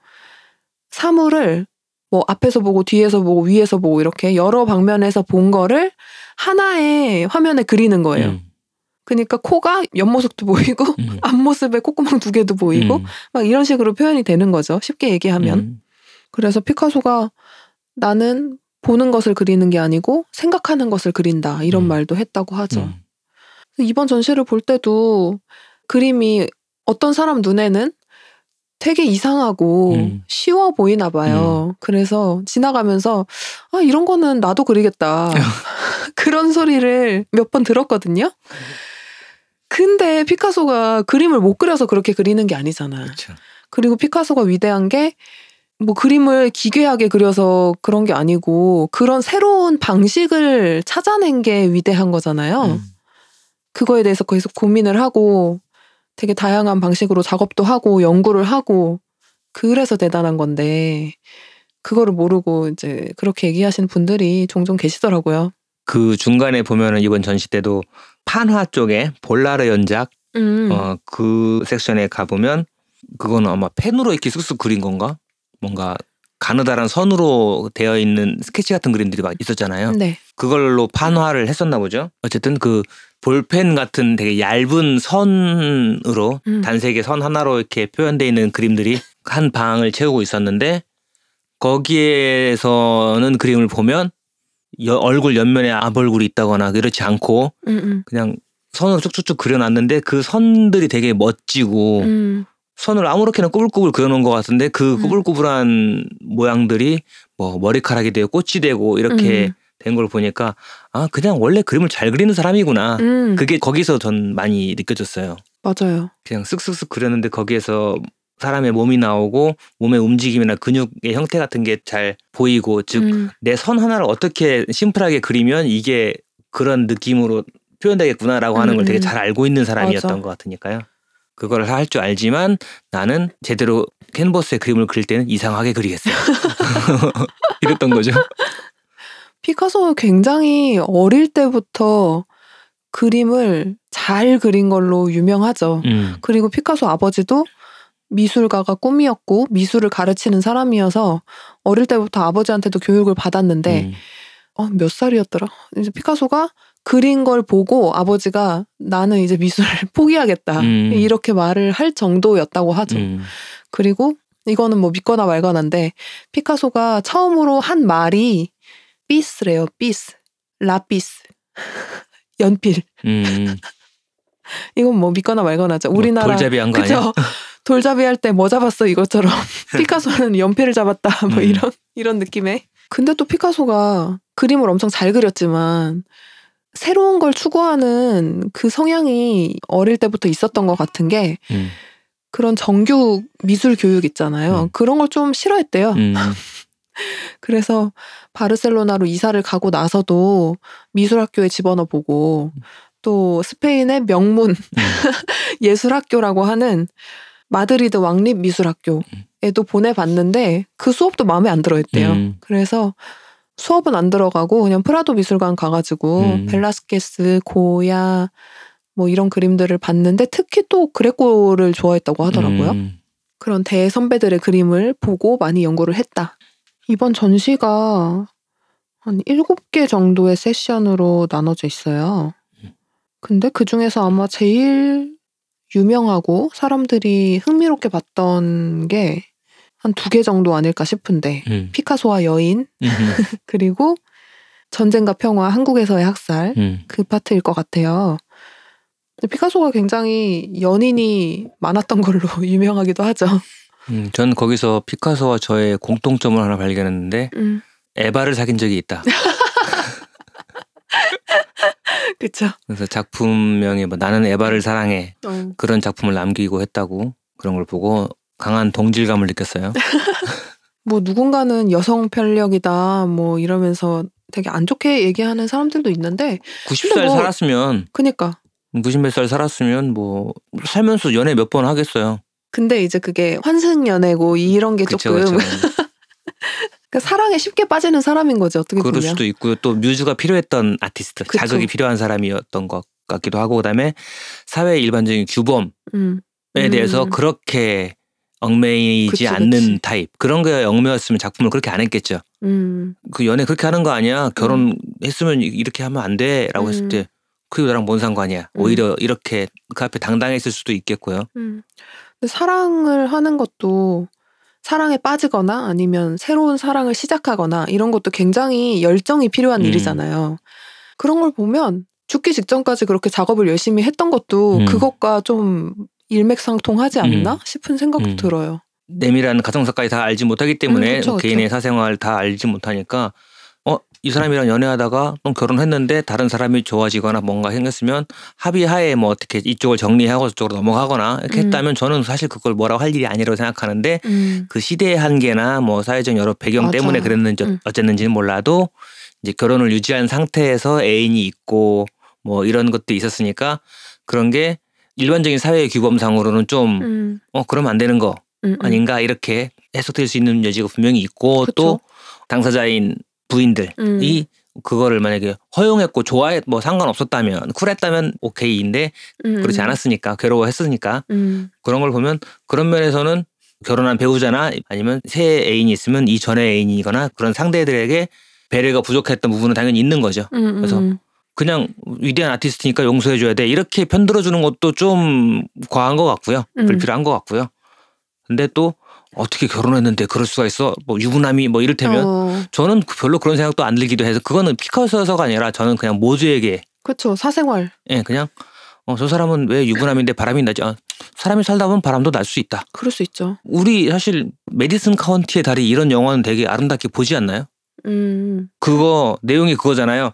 사물을 뭐 앞에서 보고 뒤에서 보고 위에서 보고 이렇게 여러 방면에서 본 거를 하나의 화면에 그리는 거예요. 음. 그러니까 코가 옆모습도 보이고 음. 앞모습에 콧구멍 두 개도 보이고 음. 막 이런 식으로 표현이 되는 거죠, 쉽게 얘기하면. 음. 그래서 피카소가 나는 보는 것을 그리는 게 아니고 생각하는 것을 그린다, 이런 음. 말도 했다고 하죠. 음. 이번 전시를 볼 때도 그림이 어떤 사람 눈에는 되게 이상하고 음. 쉬워 보이나 봐요. 음. 그래서 지나가면서 아, 이런 거는 나도 그리겠다. 그런 소리를 몇 번 들었거든요. 근데 피카소가 그림을 못 그려서 그렇게 그리는 게 아니잖아. 그쵸. 그리고 피카소가 위대한 게 뭐 그림을 기괴하게 그려서 그런 게 아니고 그런 새로운 방식을 찾아낸 게 위대한 거잖아요. 음. 그거에 대해서 계속 고민을 하고 되게 다양한 방식으로 작업도 하고 연구를 하고 그래서 대단한 건데 그거를 모르고 이제 그렇게 얘기하시는 분들이 종종 계시더라고요. 그 중간에 보면은 이번 전시 때도 판화 쪽에 볼라르 연작 음. 어, 그 섹션에 가보면 그거는 아마 펜으로 이렇게 쑥쑥 그린 건가? 뭔가 가느다란 선으로 되어 있는 스케치 같은 그림들이 막 있었잖아요. 네. 그걸로 판화를 했었나 보죠. 어쨌든 그 볼펜 같은 되게 얇은 선으로 음. 단색의 선 하나로 이렇게 표현되어 있는 그림들이 한 방을 채우고 있었는데 거기에서는 그림을 보면 여, 얼굴 옆면에 앞얼굴이 있다거나 이렇지 않고 음음. 그냥 선으로 쭉쭉쭉 그려놨는데 그 선들이 되게 멋지고 음. 선을 아무렇게나 꾸불꾸불 그려놓은 것 같은데 그 음. 꾸불꾸불한 모양들이 뭐 머리카락이 되고 꽃이 되고 이렇게 음. 된 걸 보니까 아, 그냥 원래 그림을 잘 그리는 사람이구나. 음. 그게 거기서 전 많이 느껴졌어요. 맞아요. 그냥 쓱쓱쓱 그렸는데 거기에서 사람의 몸이 나오고 몸의 움직임이나 근육의 형태 같은 게 잘 보이고, 즉 내 선 음. 하나를 어떻게 심플하게 그리면 이게 그런 느낌으로 표현되겠구나라고 하는 음. 걸 되게 잘 알고 있는 사람이었던 맞아. 것 같으니까요. 그걸 할 줄 알지만 나는 제대로 캔버스에 그림을 그릴 때는 이상하게 그리겠어요. 이랬던 거죠. 피카소는 굉장히 어릴 때부터 그림을 잘 그린 걸로 유명하죠. 음. 그리고 피카소 아버지도 미술가가 꿈이었고 미술을 가르치는 사람이어서 어릴 때부터 아버지한테도 교육을 받았는데 음. 어, 몇 살이었더라? 이제 피카소가 그린 걸 보고 아버지가 나는 이제 미술을 포기하겠다 음. 이렇게 말을 할 정도였다고 하죠. 음. 그리고 이거는 뭐 믿거나 말거나인데 피카소가 처음으로 한 말이 피스래요. 피스. 라피스. 연필. 음. 이건 뭐 믿거나 말거나죠. 우리나라 뭐 돌잡이 한 거 아니야? 그쵸? 돌잡이 할 때 뭐 잡았어 이것처럼 피카소는 연필을 잡았다 뭐 음. 이런 이런 느낌에. 근데 또 피카소가 그림을 엄청 잘 그렸지만 새로운 걸 추구하는 그 성향이 어릴 때부터 있었던 것 같은 게 음. 그런 정규 미술 교육 있잖아요. 음. 그런 걸 좀 싫어했대요. 음. 그래서 바르셀로나로 이사를 가고 나서도 미술학교에 집어넣어보고 또 스페인의 명문 음. 예술학교라고 하는 마드리드 왕립미술학교에도 보내봤는데 그 수업도 마음에 안 들어했대요. 음. 그래서 수업은 안 들어가고 그냥 프라도 미술관 가가지고 음. 벨라스케스, 고야 뭐 이런 그림들을 봤는데 특히 또 그레코를 좋아했다고 하더라고요. 음. 그런 대선배들의 그림을 보고 많이 연구를 했다. 이번 전시가 한 일곱 개 정도의 세션으로 나눠져 있어요. 근데 그중에서 아마 제일 유명하고 사람들이 흥미롭게 봤던 게 한 두 개 정도 아닐까 싶은데 음. 피카소와 여인 음. 그리고 전쟁과 평화, 한국에서의 학살 음. 그 파트일 것 같아요. 피카소가 굉장히 연인이 많았던 걸로 유명하기도 하죠. 음, 전 거기서 피카소와 저의 공통점을 하나 발견했는데 음. 에바를 사귄 적이 있다. 그쵸. 그래서 작품명에 뭐 나는 에바를 사랑해 어. 그런 작품을 남기고 했다고 그런 걸 보고 강한 동질감을 느꼈어요. 뭐 누군가는 여성 편력이다 뭐 이러면서 되게 안 좋게 얘기하는 사람들도 있는데 구십 살 뭐, 살았으면 그니까 구십 몇 살 살았으면 뭐 살면서 연애 몇 번 하겠어요. 근데 이제 그게 환승연애고 이런 게 그쵸, 조금 그러니까 사랑에 쉽게 빠지는 사람인 거지 어떻게 보면. 그럴 수도 있고요. 또 뮤즈가 필요했던 아티스트, 그쵸. 자극이 필요한 사람이었던 것 같기도 하고 그다음에 사회의 일반적인 규범에 음. 음. 대해서 그렇게 얽매이지 그치, 않는 그치. 타입. 그런 게 얽매였으면 작품을 그렇게 안 했겠죠. 음. 그 연애 그렇게 하는 거 아니야. 결혼했으면 음. 이렇게 하면 안 돼 라고 음. 했을 때 그게 나랑 뭔 상관이야. 음. 오히려 이렇게 그 앞에 당당했을 수도 있겠고요. 음. 근데 사랑을 하는 것도 사랑에 빠지거나 아니면 새로운 사랑을 시작하거나 이런 것도 굉장히 열정이 필요한 음. 일이잖아요. 그런 걸 보면 죽기 직전까지 그렇게 작업을 열심히 했던 것도 음. 그것과 좀 일맥상통하지 않나 음. 싶은 생각도 음. 들어요. 내밀한 가정사까지 다 알지 못하기 때문에 음, 그쵸, 그쵸. 개인의 사생활 다 알지 못하니까 어, 이 사람이랑 연애하다가 결혼했는데 다른 사람이 좋아지거나 뭔가 생겼으면 합의하에 뭐 어떻게 이쪽을 정리하고 저쪽으로 넘어가거나 이렇게 음. 했다면 저는 사실 그걸 뭐라고 할 일이 아니라고 생각하는데 음. 그 시대의 한계나 뭐 사회적 여러 배경 맞아. 때문에 그랬는지 음. 어쨌는지는 몰라도 이제 결혼을 유지한 상태에서 애인이 있고 뭐 이런 것도 있었으니까 그런 게 일반적인 사회의 규범상으로는 좀 음. 어, 그러면 안 되는 거 음, 음. 아닌가 이렇게 해석될 수 있는 여지가 분명히 있고 그쵸? 또 당사자인 부인들이 음. 그거를 만약에 허용했고 좋아해 뭐 상관없었다면 쿨했다면 오케이인데 음, 그렇지 않았으니까 괴로워했으니까 음. 그런 걸 보면 그런 면에서는 결혼한 배우자나 아니면 새 애인이 있으면 이전의 애인이거나 그런 상대들에게 배려가 부족했던 부분은 당연히 있는 거죠. 음, 음. 그래서 그냥 위대한 아티스트니까 용서해줘야 돼. 이렇게 편들어주는 것도 좀 과한 것 같고요. 음. 불필요한 것 같고요. 근데 또 어떻게 결혼했는데 그럴 수가 있어? 뭐 유부남이 뭐 이를테면 어. 저는 별로 그런 생각도 안 들기도 해서 그거는 피카소여서가 아니라 저는 그냥 모두에게 그렇죠. 사생활. 예, 네, 그냥 어, 저 사람은 왜 유부남인데 바람이 나지? 아, 사람이 살다 보면 바람도 날 수 있다. 그럴 수 있죠. 우리 사실 메디슨 카운티의 달이 이런 영화는 되게 아름답게 보지 않나요? 음. 그거 내용이 그거잖아요.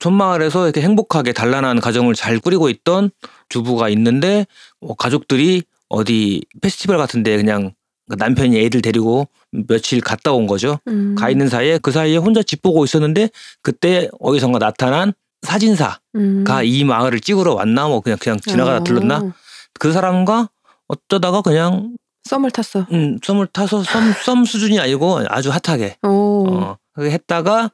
촌마을에서 이렇게 행복하게 단란한 가정을 잘 꾸리고 있던 주부가 있는데 뭐 가족들이 어디 페스티벌 같은 데 그냥 남편이 애들 데리고 며칠 갔다 온 거죠. 음. 가 있는 사이에 그 사이에 혼자 집 보고 있었는데 그때 어디선가 나타난 사진사가 음. 이 마을을 찍으러 왔나 뭐 그냥 그냥 지나가다 들렀나 그 사람과 어쩌다가 그냥 썸을 탔어. 음, 썸을 타서 썸, 썸 수준이 아니고 아주 핫하게 어, 했다가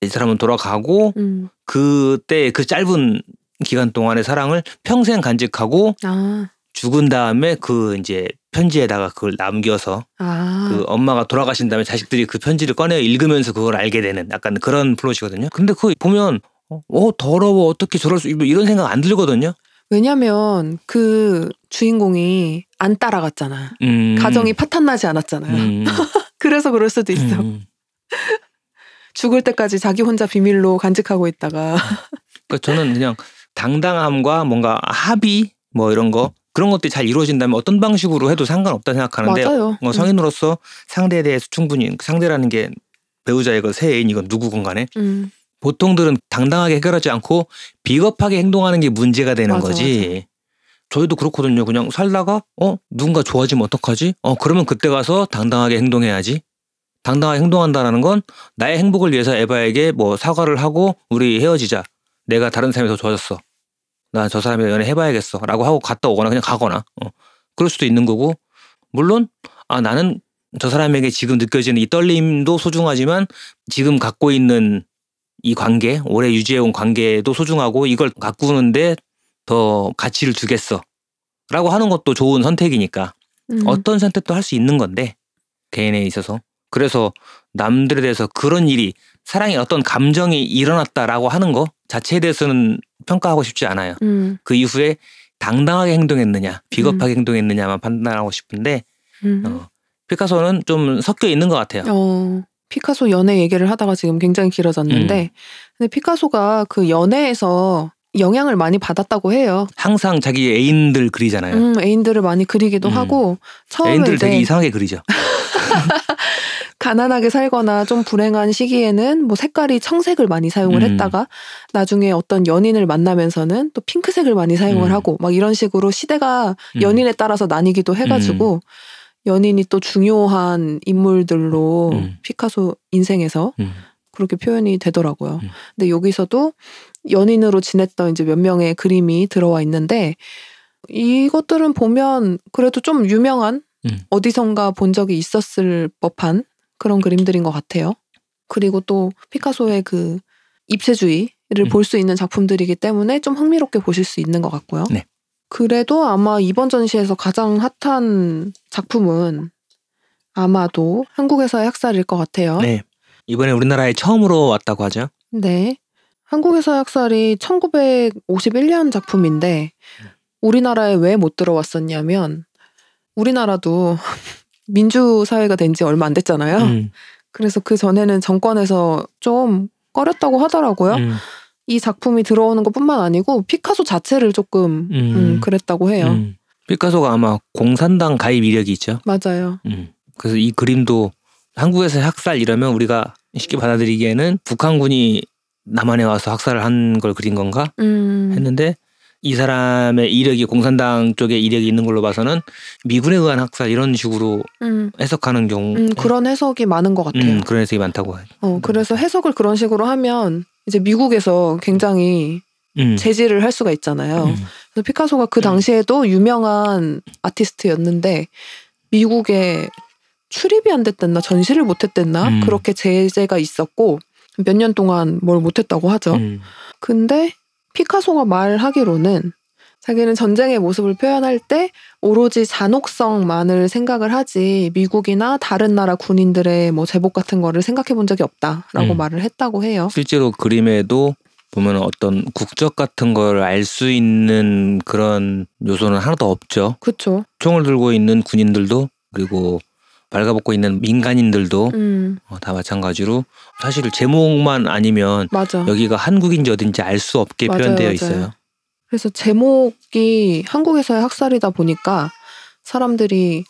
이 사람은 돌아가고 음. 그때 그 짧은 기간 동안의 사랑을 평생 간직하고 아. 죽은 다음에 그 이제 편지에다가 그걸 남겨서 아. 그 엄마가 돌아가신 다음에 자식들이 그 편지를 꺼내 읽으면서 그걸 알게 되는 약간 그런 플롯이거든요. 근데 그거 보면 어 더러워 어떻게 저럴 수 이런 생각 안 들거든요. 왜냐면 그 주인공이 안 따라갔잖아. 음. 가정이 파탄나지 않았잖아요. 음. 그래서 그럴 수도 있어. 음. 죽을 때까지 자기 혼자 비밀로 간직하고 있다가. 그러니까 저는 그냥 당당함과 뭔가 합의 뭐 이런 거 그런 것들이 잘 이루어진다면 어떤 방식으로 해도 상관없다 생각하는데 어, 성인으로서 음. 상대에 대해서 충분히 상대라는 게 배우자이건 새 애인이건 누구건 간에 음. 보통들은 당당하게 해결하지 않고 비겁하게 행동하는 게 문제가 되는 맞아, 거지. 맞아. 저희도 그렇거든요. 그냥 살다가 어 누군가 좋아지면 어떡하지? 어 그러면 그때 가서 당당하게 행동해야지. 당당하게 행동한다라는 건 나의 행복을 위해서 에바에게 뭐 사과를 하고 우리 헤어지자. 내가 다른 사람이 더 좋아졌어. 나 저 사람이 연애해봐야겠어. 라고 하고 갔다 오거나 그냥 가거나. 어. 그럴 수도 있는 거고. 물론 아 나는 저 사람에게 지금 느껴지는 이 떨림도 소중하지만 지금 갖고 있는 이 관계, 오래 유지해온 관계도 소중하고 이걸 가꾸는데 더 가치를 두겠어. 라고 하는 것도 좋은 선택이니까. 음. 어떤 선택도 할 수 있는 건데. 개인에 있어서. 그래서 남들에 대해서 그런 일이 사랑의 어떤 감정이 일어났다라고 하는 거 자체에 대해서는 평가하고 싶지 않아요. 음. 그 이후에 당당하게 행동했느냐 비겁하게 음. 행동했느냐만 판단하고 싶은데 음. 어, 피카소는 좀 섞여 있는 것 같아요. 어, 피카소 연애 얘기를 하다가 지금 굉장히 길어졌는데 음. 근데 피카소가 그 연애에서 영향을 많이 받았다고 해요. 항상 자기 애인들 그리잖아요. 음, 애인들을 많이 그리기도 음. 하고 처음에 애인들 되게 이상하게 그리죠. 가난하게 살거나 좀 불행한 시기에는 뭐 색깔이 청색을 많이 사용을 음. 했다가 나중에 어떤 연인을 만나면서는 또 핑크색을 많이 사용을 음. 하고 막 이런 식으로 시대가 연인에 따라서 나뉘기도 해가지고 음. 연인이 또 중요한 인물들로 음. 피카소 인생에서 음. 그렇게 표현이 되더라고요. 음. 근데 여기서도 연인으로 지냈던 이제 몇 명의 그림이 들어와 있는데 이것들은 보면 그래도 좀 유명한 음. 어디선가 본 적이 있었을 법한 그런 그림들인 것 같아요. 그리고 또 피카소의 그 입체주의를 음. 볼 수 있는 작품들이기 때문에 좀 흥미롭게 보실 수 있는 것 같고요. 네. 그래도 아마 이번 전시에서 가장 핫한 작품은 아마도 한국에서의 학살일 것 같아요. 네. 이번에 우리나라에 처음으로 왔다고 하죠. 네. 한국에서의 학살이 천구백오십일 년 작품인데 우리나라에 왜 못 들어왔었냐면 우리나라도 민주사회가 된 지 얼마 안 됐잖아요. 음. 그래서 그 전에는 정권에서 좀 꺼렸다고 하더라고요. 음. 이 작품이 들어오는 것뿐만 아니고 피카소 자체를 조금 음. 음, 그랬다고 해요. 음. 피카소가 아마 공산당 가입 이력이 있죠. 맞아요. 음. 그래서 이 그림도 한국에서 학살 이러면 우리가 쉽게 받아들이기에는 북한군이 남한에 와서 학살을 한 걸 그린 건가 음. 했는데 이 사람의 이력이 공산당 쪽에 이력이 있는 걸로 봐서는 미군에 의한 학살 이런 식으로 음. 해석하는 경우 음, 그런 해석이 많은 것 같아요. 음, 그런 해석이 많다고 해요. 어, 그래서 해석을 그런 식으로 하면 이제 미국에서 굉장히 음. 제지를 할 수가 있잖아요. 음. 그래서 피카소가 그 당시에도 유명한 아티스트였는데 미국에 출입이 안 됐댔나 전시를 못 했댔나 음. 그렇게 제재가 있었고 몇 년 동안 뭘 못 했다고 하죠. 음. 근데 피카소가 말하기로는 자기는 전쟁의 모습을 표현할 때 오로지 잔혹성만을 생각을 하지 미국이나 다른 나라 군인들의 뭐 제복 같은 거를 생각해 본 적이 없다라고 음. 말을 했다고 해요. 실제로 그림에도 보면 어떤 국적 같은 걸 알 수 있는 그런 요소는 하나도 없죠. 그렇죠. 총을 들고 있는 군인들도 그리고 발가벗고 있는 민간인들도 음. 어, 다 마찬가지로 사실 제목만 아니면 맞아. 여기가 한국인지 어딘지 알 수 없게 맞아요, 표현되어 맞아요. 있어요. 그래서 제목이 한국에서의 학살이다 보니까 사람들이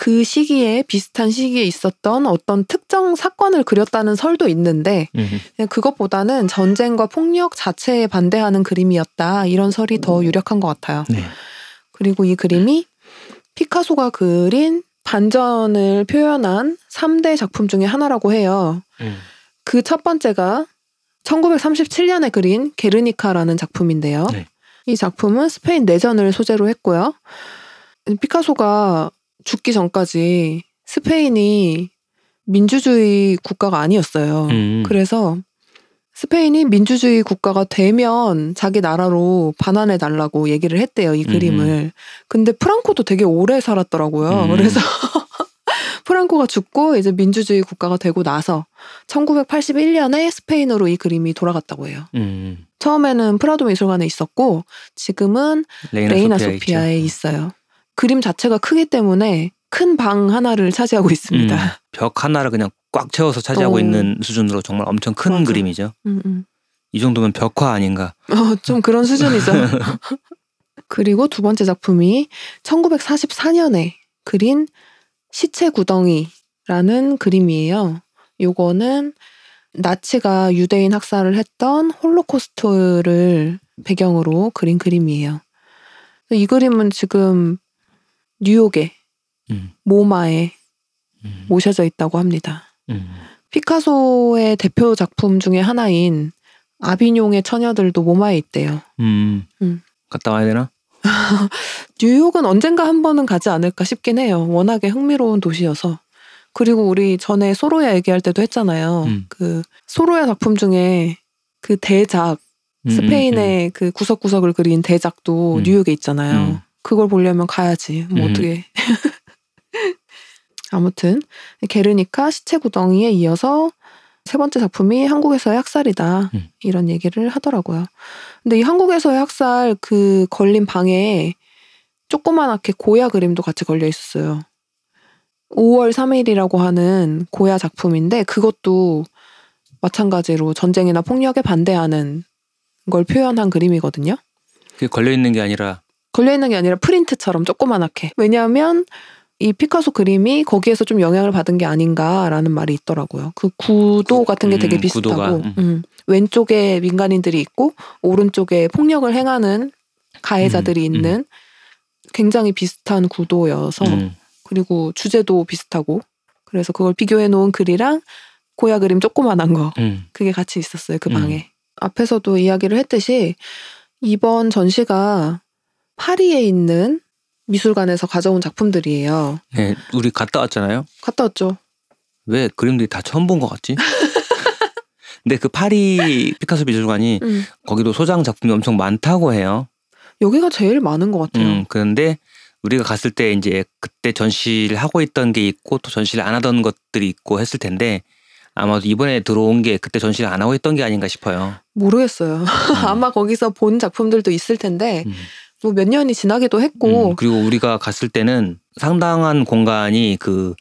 그 시기에 비슷한 시기에 있었던 어떤 특정 사건을 그렸다는 설도 있는데 그것보다는 전쟁과 폭력 자체에 반대하는 그림이었다. 이런 설이 더 유력한 것 같아요. 네. 그리고 이 그림이 피카소가 그린 반전을 표현한 삼 대 작품 중에 하나라고 해요. 음. 그 첫 번째가 천구백삼십칠 년에 그린 게르니카라는 작품인데요. 네. 이 작품은 스페인 내전을 소재로 했고요. 피카소가 죽기 전까지 스페인이 민주주의 국가가 아니었어요. 음. 그래서 스페인이 민주주의 국가가 되면 자기 나라로 반환해달라고 얘기를 했대요. 이 그림을. 음. 근데 프랑코도 되게 오래 살았더라고요. 음. 그래서 프랑코가 죽고 이제 민주주의 국가가 되고 나서 천구백팔십일 년에 스페인으로 이 그림이 돌아갔다고 해요. 음. 처음에는 프라도 미술관에 있었고 지금은 레이나, 레이나 소피아 소피아에 있죠. 있어요. 그림 자체가 크기 때문에 큰 방 하나를 차지하고 있습니다. 음. 벽 하나를 그냥 꽉 채워서 차지하고 어. 있는 수준으로 정말 엄청 큰 맞아. 그림이죠. 음, 음. 이 정도면 벽화 아닌가. 어, 좀 그런 수준이죠. 그리고 두 번째 작품이 천구백사십사 년에 그린 시체 구덩이라는 그림이에요. 요거는 나치가 유대인 학살을 했던 홀로코스트를 배경으로 그린 그림이에요. 이 그림은 지금 뉴욕의 음. 모마에 음. 모셔져 있다고 합니다. 음. 피카소의 대표 작품 중에 하나인 아비뇽의 처녀들도 모마에 있대요. 음. 음. 갔다 와야 되나? 뉴욕은 언젠가 한 번은 가지 않을까 싶긴 해요. 워낙에 흥미로운 도시여서. 그리고 우리 전에 소로야 얘기할 때도 했잖아요. 음. 그 소로야 작품 중에 그 대작 음, 스페인의 음. 그 구석구석을 그린 대작도 음. 뉴욕에 있잖아요. 음. 그걸 보려면 가야지. 뭐 음. 어떻게. 아무튼 게르니카 시체 구덩이에 이어서 세 번째 작품이 한국에서의 학살이다. 음. 이런 얘기를 하더라고요. 근데 이 한국에서의 학살 그 걸린 방에 조그만하게 고야 그림도 같이 걸려 있었어요. 오월 삼일이라고 하는 고야 작품인데 그것도 마찬가지로 전쟁이나 폭력에 반대하는 걸 표현한 그림이거든요. 그게 걸려있는 게 아니라? 걸려있는 게 아니라 프린트처럼 조그만하게. 왜냐하면 이 피카소 그림이 거기에서 좀 영향을 받은 게 아닌가라는 말이 있더라고요. 그 구도 같은 게 음, 되게 비슷하고 음. 음, 왼쪽에 민간인들이 있고 오른쪽에 폭력을 행하는 가해자들이 음, 있는 음. 굉장히 비슷한 구도여서 음. 그리고 주제도 비슷하고 그래서 그걸 비교해 놓은 글이랑 고야 그림 조그만한 거 음. 그게 같이 있었어요. 그 방에. 음. 앞에서도 이야기를 했듯이 이번 전시가 파리에 있는 미술관에서 가져온 작품들이에요. 네, 우리 갔다 왔잖아요. 갔다 왔죠. 왜 그림들이 다 처음 본 것 같지? 근데 그 파리 피카소 미술관이 음. 거기도 소장 작품이 엄청 많다고 해요. 여기가 제일 많은 것 같아요. 음, 그런데 우리가 갔을 때 이제 그때 전시를 하고 있던 게 있고 또 전시를 안 하던 것들이 있고 했을 텐데 아마도 이번에 들어온 게 그때 전시를 안 하고 있던 게 아닌가 싶어요. 모르겠어요. 아마 거기서 본 작품들도 있을 텐데 음. 뭐 몇 년이 지나기도 했고 음, 그리고 우리가 갔을 때는 상당한 공간이 그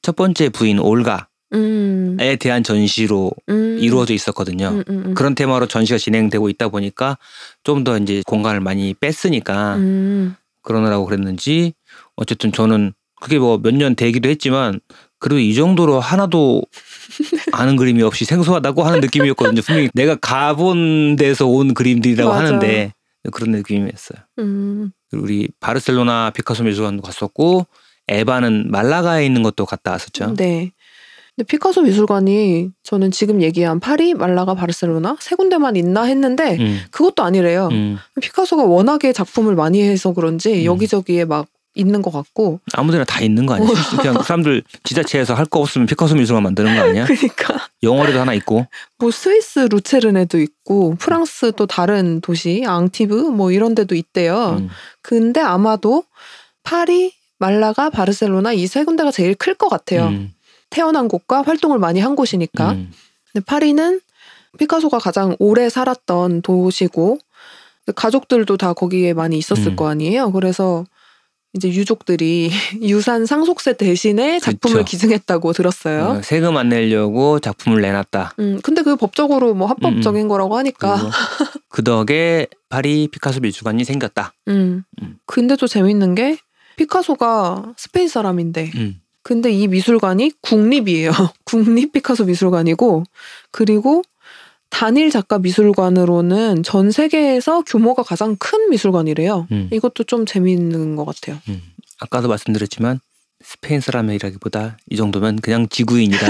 첫 번째 부인 올가에 음. 대한 전시로 음. 이루어져 있었거든요. 음, 음, 음. 그런 테마로 전시가 진행되고 있다 보니까 좀 더 이제 공간을 많이 뺐으니까 음. 그러느라고 그랬는지 어쨌든 저는 그게 뭐 몇 년 되기도 했지만 그래도 이 정도로 하나도 아는 그림이 없이 생소하다고 하는 느낌이었거든요. 분명히 내가 가본 데서 온 그림들이라고 맞아. 하는데 그런 느낌이었어요. 음. 우리 바르셀로나 피카소 미술관도 갔었고 에바는 말라가에 있는 것도 갔다 왔었죠. 네. 근데 피카소 미술관이 저는 지금 얘기한 파리, 말라가, 바르셀로나 세 군데만 있나 했는데 음. 그것도 아니래요. 음. 피카소가 워낙에 작품을 많이 해서 그런지 음. 여기저기에 막 있는 것 같고 아무데나 다 있는 거 아니야? 그냥 사람들 지자체에서 할 거 없으면 피카소 미술관 만드는 거 아니야? 그러니까 영월에도 하나 있고 뭐 스위스 루체른에도 있고 프랑스 또 다른 도시 앙티브 뭐 이런 데도 있대요. 음. 근데 아마도 파리, 말라가, 바르셀로나 이 세 군데가 제일 클 것 같아요. 음. 태어난 곳과 활동을 많이 한 곳이니까. 음. 근데 파리는 피카소가 가장 오래 살았던 도시고 가족들도 다 거기에 많이 있었을 음. 거 아니에요. 그래서 이제 유족들이 유산 상속세 대신에 작품을 그쵸. 기증했다고 들었어요. 어, 세금 안 내려고 작품을 내놨다. 음, 근데 그게 법적으로 뭐 합법적인 음, 거라고 하니까. 그 덕에 파리 피카소 미술관이 생겼다. 음. 음. 근데 또 재밌는 게 피카소가 스페인 사람인데 음. 근데 이 미술관이 국립이에요. 국립 피카소 미술관이고, 그리고 단일 작가 미술관으로는 전 세계에서 규모가 가장 큰 미술관이래요. 음. 이것도 좀 재미있는 것 같아요. 음. 아까도 말씀드렸지만 스페인 사람이라기보다 이 정도면 그냥 지구인이다.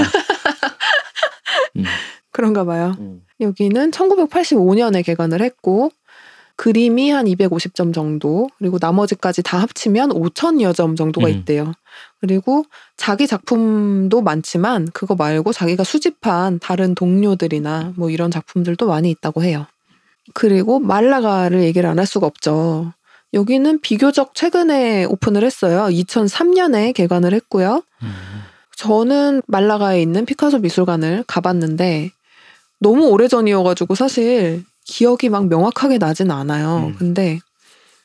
음. 그런가 봐요. 음. 여기는 천구백팔십오 년에 개관을 했고, 그림이 한 이백오십 점 정도, 그리고 나머지까지 다 합치면 오천여 점 정도가 있대요. 음. 그리고 자기 작품도 많지만 그거 말고 자기가 수집한 다른 동료들이나 뭐 이런 작품들도 많이 있다고 해요. 그리고 말라가를 얘기를 안 할 수가 없죠. 여기는 비교적 최근에 오픈을 했어요. 이천삼 년에 개관을 했고요. 음. 저는 말라가에 있는 피카소 미술관을 가봤는데 너무 오래전이어가지고 사실 기억이 막 명확하게 나진 않아요. 음. 근데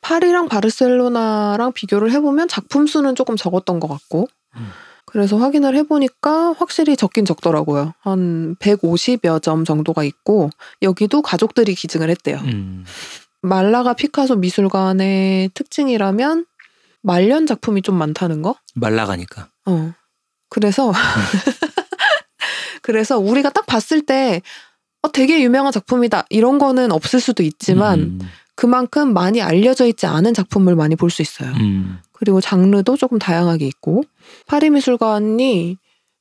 파리랑 바르셀로나랑 비교를 해보면 작품 수는 조금 적었던 것 같고, 음. 그래서 확인을 해보니까 확실히 적긴 적더라고요. 한 백오십여 점 정도가 있고, 여기도 가족들이 기증을 했대요. 음. 말라가 피카소 미술관의 특징이라면 말년 작품이 좀 많다는 거? 말라가니까. 어. 그래서 그래서 우리가 딱 봤을 때 어, 되게 유명한 작품이다 이런 거는 없을 수도 있지만 음. 그만큼 많이 알려져 있지 않은 작품을 많이 볼 수 있어요. 음. 그리고 장르도 조금 다양하게 있고, 파리 미술관이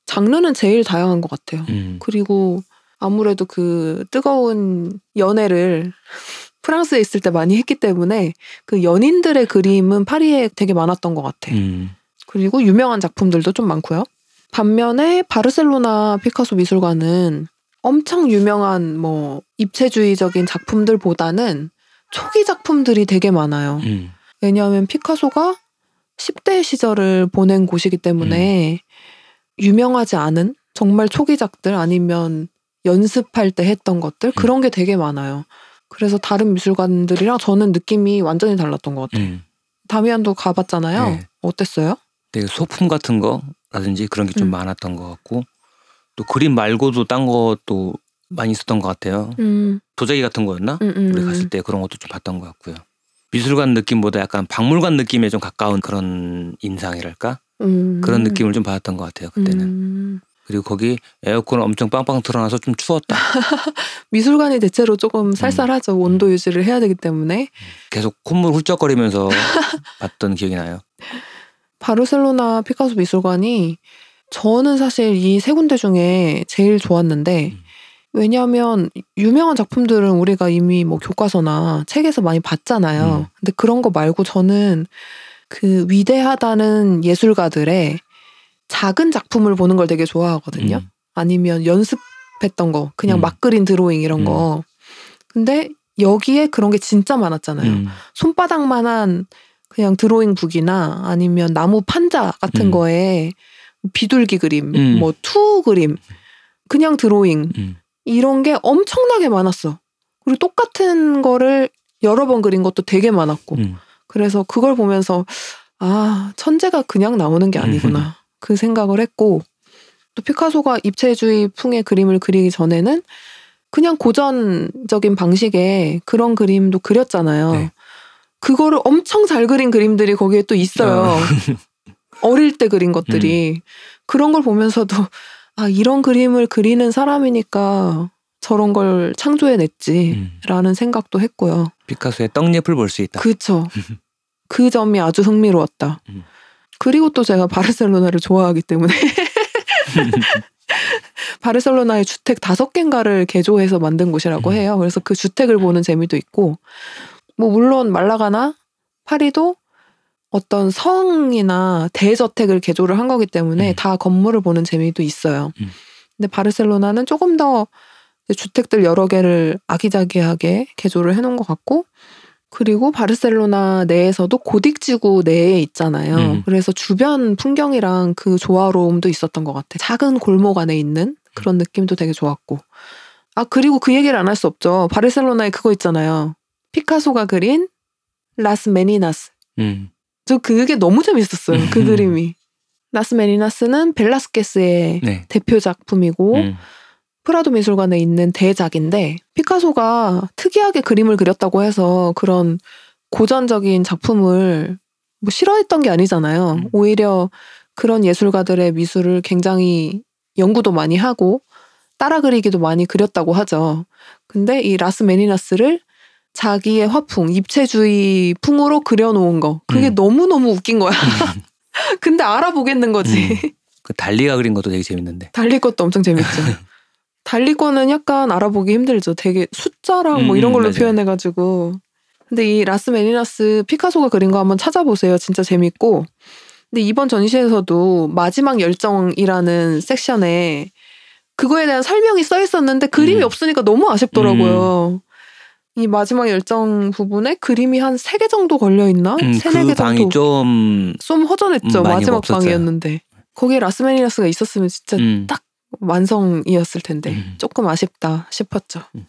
장르는 제일 다양한 것 같아요. 음. 그리고 아무래도 그 뜨거운 연애를 프랑스에 있을 때 많이 했기 때문에 그 연인들의 그림은 파리에 되게 많았던 것 같아. 음. 그리고 유명한 작품들도 좀 많고요. 반면에 바르셀로나 피카소 미술관은 엄청 유명한 뭐 입체주의적인 작품들보다는 초기 작품들이 되게 많아요. 음. 왜냐하면 피카소가 십 대 시절을 보낸 곳이기 때문에 음. 유명하지 않은 정말 초기작들, 아니면 연습할 때 했던 것들, 그런 게 되게 많아요. 그래서 다른 미술관들이랑 저는 느낌이 완전히 달랐던 것 같아요. 음. 다미안도 가봤잖아요. 네. 어땠어요? 되게 소품 같은 거라든지 그런 게 좀 음. 많았던 것 같고, 또 그림 말고도 딴 것도 많이 있었던 것 같아요. 음. 도자기 같은 거였나? 음, 음, 우리 갔을 때 그런 것도 좀 봤던 것 같고요. 미술관 느낌보다 약간 박물관 느낌에 좀 가까운 그런 인상이랄까? 음. 그런 느낌을 좀 받았던 것 같아요, 그때는. 음. 그리고 거기 에어컨을 엄청 빵빵 틀어놔서 좀 추웠다. 미술관이 대체로 조금 쌀쌀하죠. 음. 온도 유지를 해야 되기 때문에. 계속 콧물 훌쩍거리면서 봤던 기억이 나요. 바르셀로나 피카소 미술관이 저는 사실 이 세 군데 중에 제일 좋았는데, 왜냐하면 유명한 작품들은 우리가 이미 뭐 교과서나 책에서 많이 봤잖아요. 음. 근데 그런 거 말고 저는 그 위대하다는 예술가들의 작은 작품을 보는 걸 되게 좋아하거든요. 음. 아니면 연습했던 거, 그냥 음. 막 그린 드로잉 이런 거. 근데 여기에 그런 게 진짜 많았잖아요. 음. 손바닥만한 그냥 드로잉북이나 아니면 나무 판자 같은 음. 거에 비둘기 그림, 음. 뭐 투 그림, 그냥 드로잉 음. 이런 게 엄청나게 많았어. 그리고 똑같은 거를 여러 번 그린 것도 되게 많았고 음. 그래서 그걸 보면서 아, 천재가 그냥 나오는 게 아니구나 음. 그 생각을 했고, 또 피카소가 입체주의 풍의 그림을 그리기 전에는 그냥 고전적인 방식의 그런 그림도 그렸잖아요. 네. 그거를 엄청 잘 그린 그림들이 거기에 또 있어요. 어. 어릴 때 그린 것들이. 음. 그런 걸 보면서도 아, 이런 그림을 그리는 사람이니까 저런 걸 창조해냈지라는 음. 생각도 했고요. 피카소의 떡잎을 볼 수 있다. 그렇죠. 그 점이 아주 흥미로웠다. 음. 그리고 또 제가 바르셀로나를 좋아하기 때문에 바르셀로나의 주택 다섯 개인가를 개조해서 만든 곳이라고 음. 해요. 그래서 그 주택을 보는 재미도 있고, 뭐 물론 말라가나 파리도 어떤 성이나 대저택을 개조를 한 거기 때문에 음. 다 건물을 보는 재미도 있어요. 음. 근데 바르셀로나는 조금 더 주택들 여러 개를 아기자기하게 개조를 해놓은 것 같고, 그리고 바르셀로나 내에서도 고딕 지구 내에 있잖아요. 음. 그래서 주변 풍경이랑 그 조화로움도 있었던 것 같아. 작은 골목 안에 있는 그런 느낌도 되게 좋았고. 아, 그리고 그 얘기를 안 할 수 없죠. 바르셀로나에 그거 있잖아요. 피카소가 그린 라스 메니나스. 음. 저 그게 너무 재밌었어요. 그 음. 그림이. 라스 메니나스는 벨라스케스의 네. 대표 작품이고 음. 프라도 미술관에 있는 대작인데, 피카소가 특이하게 그림을 그렸다고 해서 그런 고전적인 작품을 뭐 싫어했던 게 아니잖아요. 음. 오히려 그런 예술가들의 미술을 굉장히 연구도 많이 하고 따라 그리기도 많이 그렸다고 하죠. 근데 이 라스 매니나스를 자기의 화풍, 입체주의 풍으로 그려놓은 거. 그게 음. 너무너무 웃긴 거야. 근데 알아보겠는 거지. 음. 그 달리가 그린 것도 되게 재밌는데. 달리 것도 엄청 재밌죠. 달리 거는 약간 알아보기 힘들죠. 되게 숫자랑 음, 뭐 이런 걸로 맞아요. 표현해가지고. 근데 이 라스 매니나스 피카소가 그린 거 한번 찾아보세요. 진짜 재밌고. 근데 이번 전시에서도 마지막 열정이라는 섹션에 그거에 대한 설명이 써 있었는데 그림이 음. 없으니까 너무 아쉽더라고요. 음. 이 마지막 열정 부분에 그림이 한 세 개 정도 걸려있나? 음, 세, 네 개 그 정도. 방이 좀... 좀 허전했죠. 음, 마지막 없었어요. 방이었는데. 거기에 라스메니나스가 있었으면 진짜 음. 딱 완성이었을 텐데. 음. 조금 아쉽다 싶었죠. 음.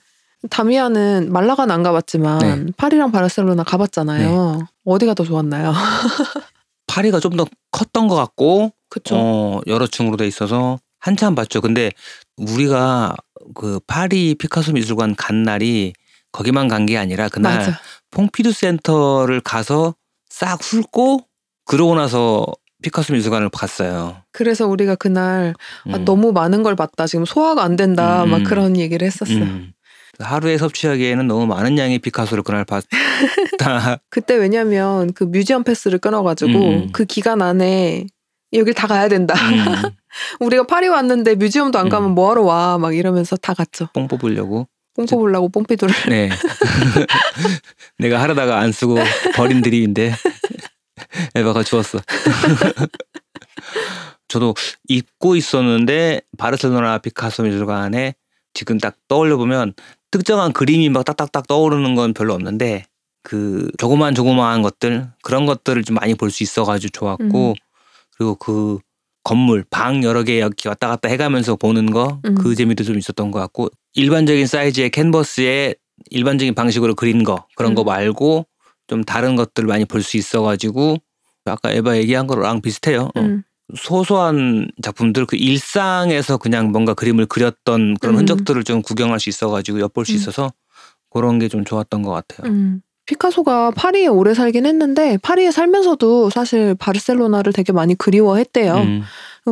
다미안은 말라가는 안 가봤지만 네. 파리랑 바르셀로나 가봤잖아요. 네. 어디가 더 좋았나요? 파리가 좀 더 컸던 것 같고 그쵸? 어, 여러 층으로 돼 있어서 한참 봤죠. 근데 우리가 그 파리 피카소 미술관 간 날이 거기만 간 게 아니라 그날 맞아. 퐁피두 센터를 가서 싹 훑고 그러고 나서 피카소 미술관을 갔어요. 그래서 우리가 그날 음. 아, 너무 많은 걸 봤다. 지금 소화가 안 된다. 음. 막 그런 얘기를 했었어요. 음. 하루에 섭취하기에는 너무 많은 양의 피카소를 그날 봤다. 그때 왜냐면 그 뮤지엄 패스를 끊어가지고 음. 그 기간 안에 여길 다 가야 된다. 음. 우리가 파리 왔는데 뮤지엄도 안 가면 음. 뭐하러 와. 막 이러면서 다 갔죠. 뽕 뽑으려고. 뽕 뽑으려고 뽕피도를. 네. 내가 하려다가 안 쓰고 버린 드립인데 에바가 주웠어. 저도 잊고 있었는데 바르셀로나 피카소 미술관에 지금 딱 떠올려 보면 특정한 그림이 막 딱딱딱 떠오르는 건 별로 없는데 그 조그만 조그마한 것들 그런 것들을 좀 많이 볼 수 있어가지고 좋았고 음. 그리고 그 건물 방 여러 개 여기 왔다 갔다 해가면서 보는 거 그 음. 재미도 좀 있었던 것 같고 일반적인 사이즈의 캔버스에 일반적인 방식으로 그린 거 그런 음. 거 말고 좀 다른 것들을 많이 볼 수 있어가지고 아까 에바 얘기한 거랑 비슷해요. 음. 어. 소소한 작품들 그 일상에서 그냥 뭔가 그림을 그렸던 그런 음. 흔적들을 좀 구경할 수 있어가지고 엿볼 수 음. 있어서 그런 게 좀 좋았던 것 같아요. 음. 피카소가 파리에 오래 살긴 했는데 파리에 살면서도 사실 바르셀로나를 되게 많이 그리워했대요. 음.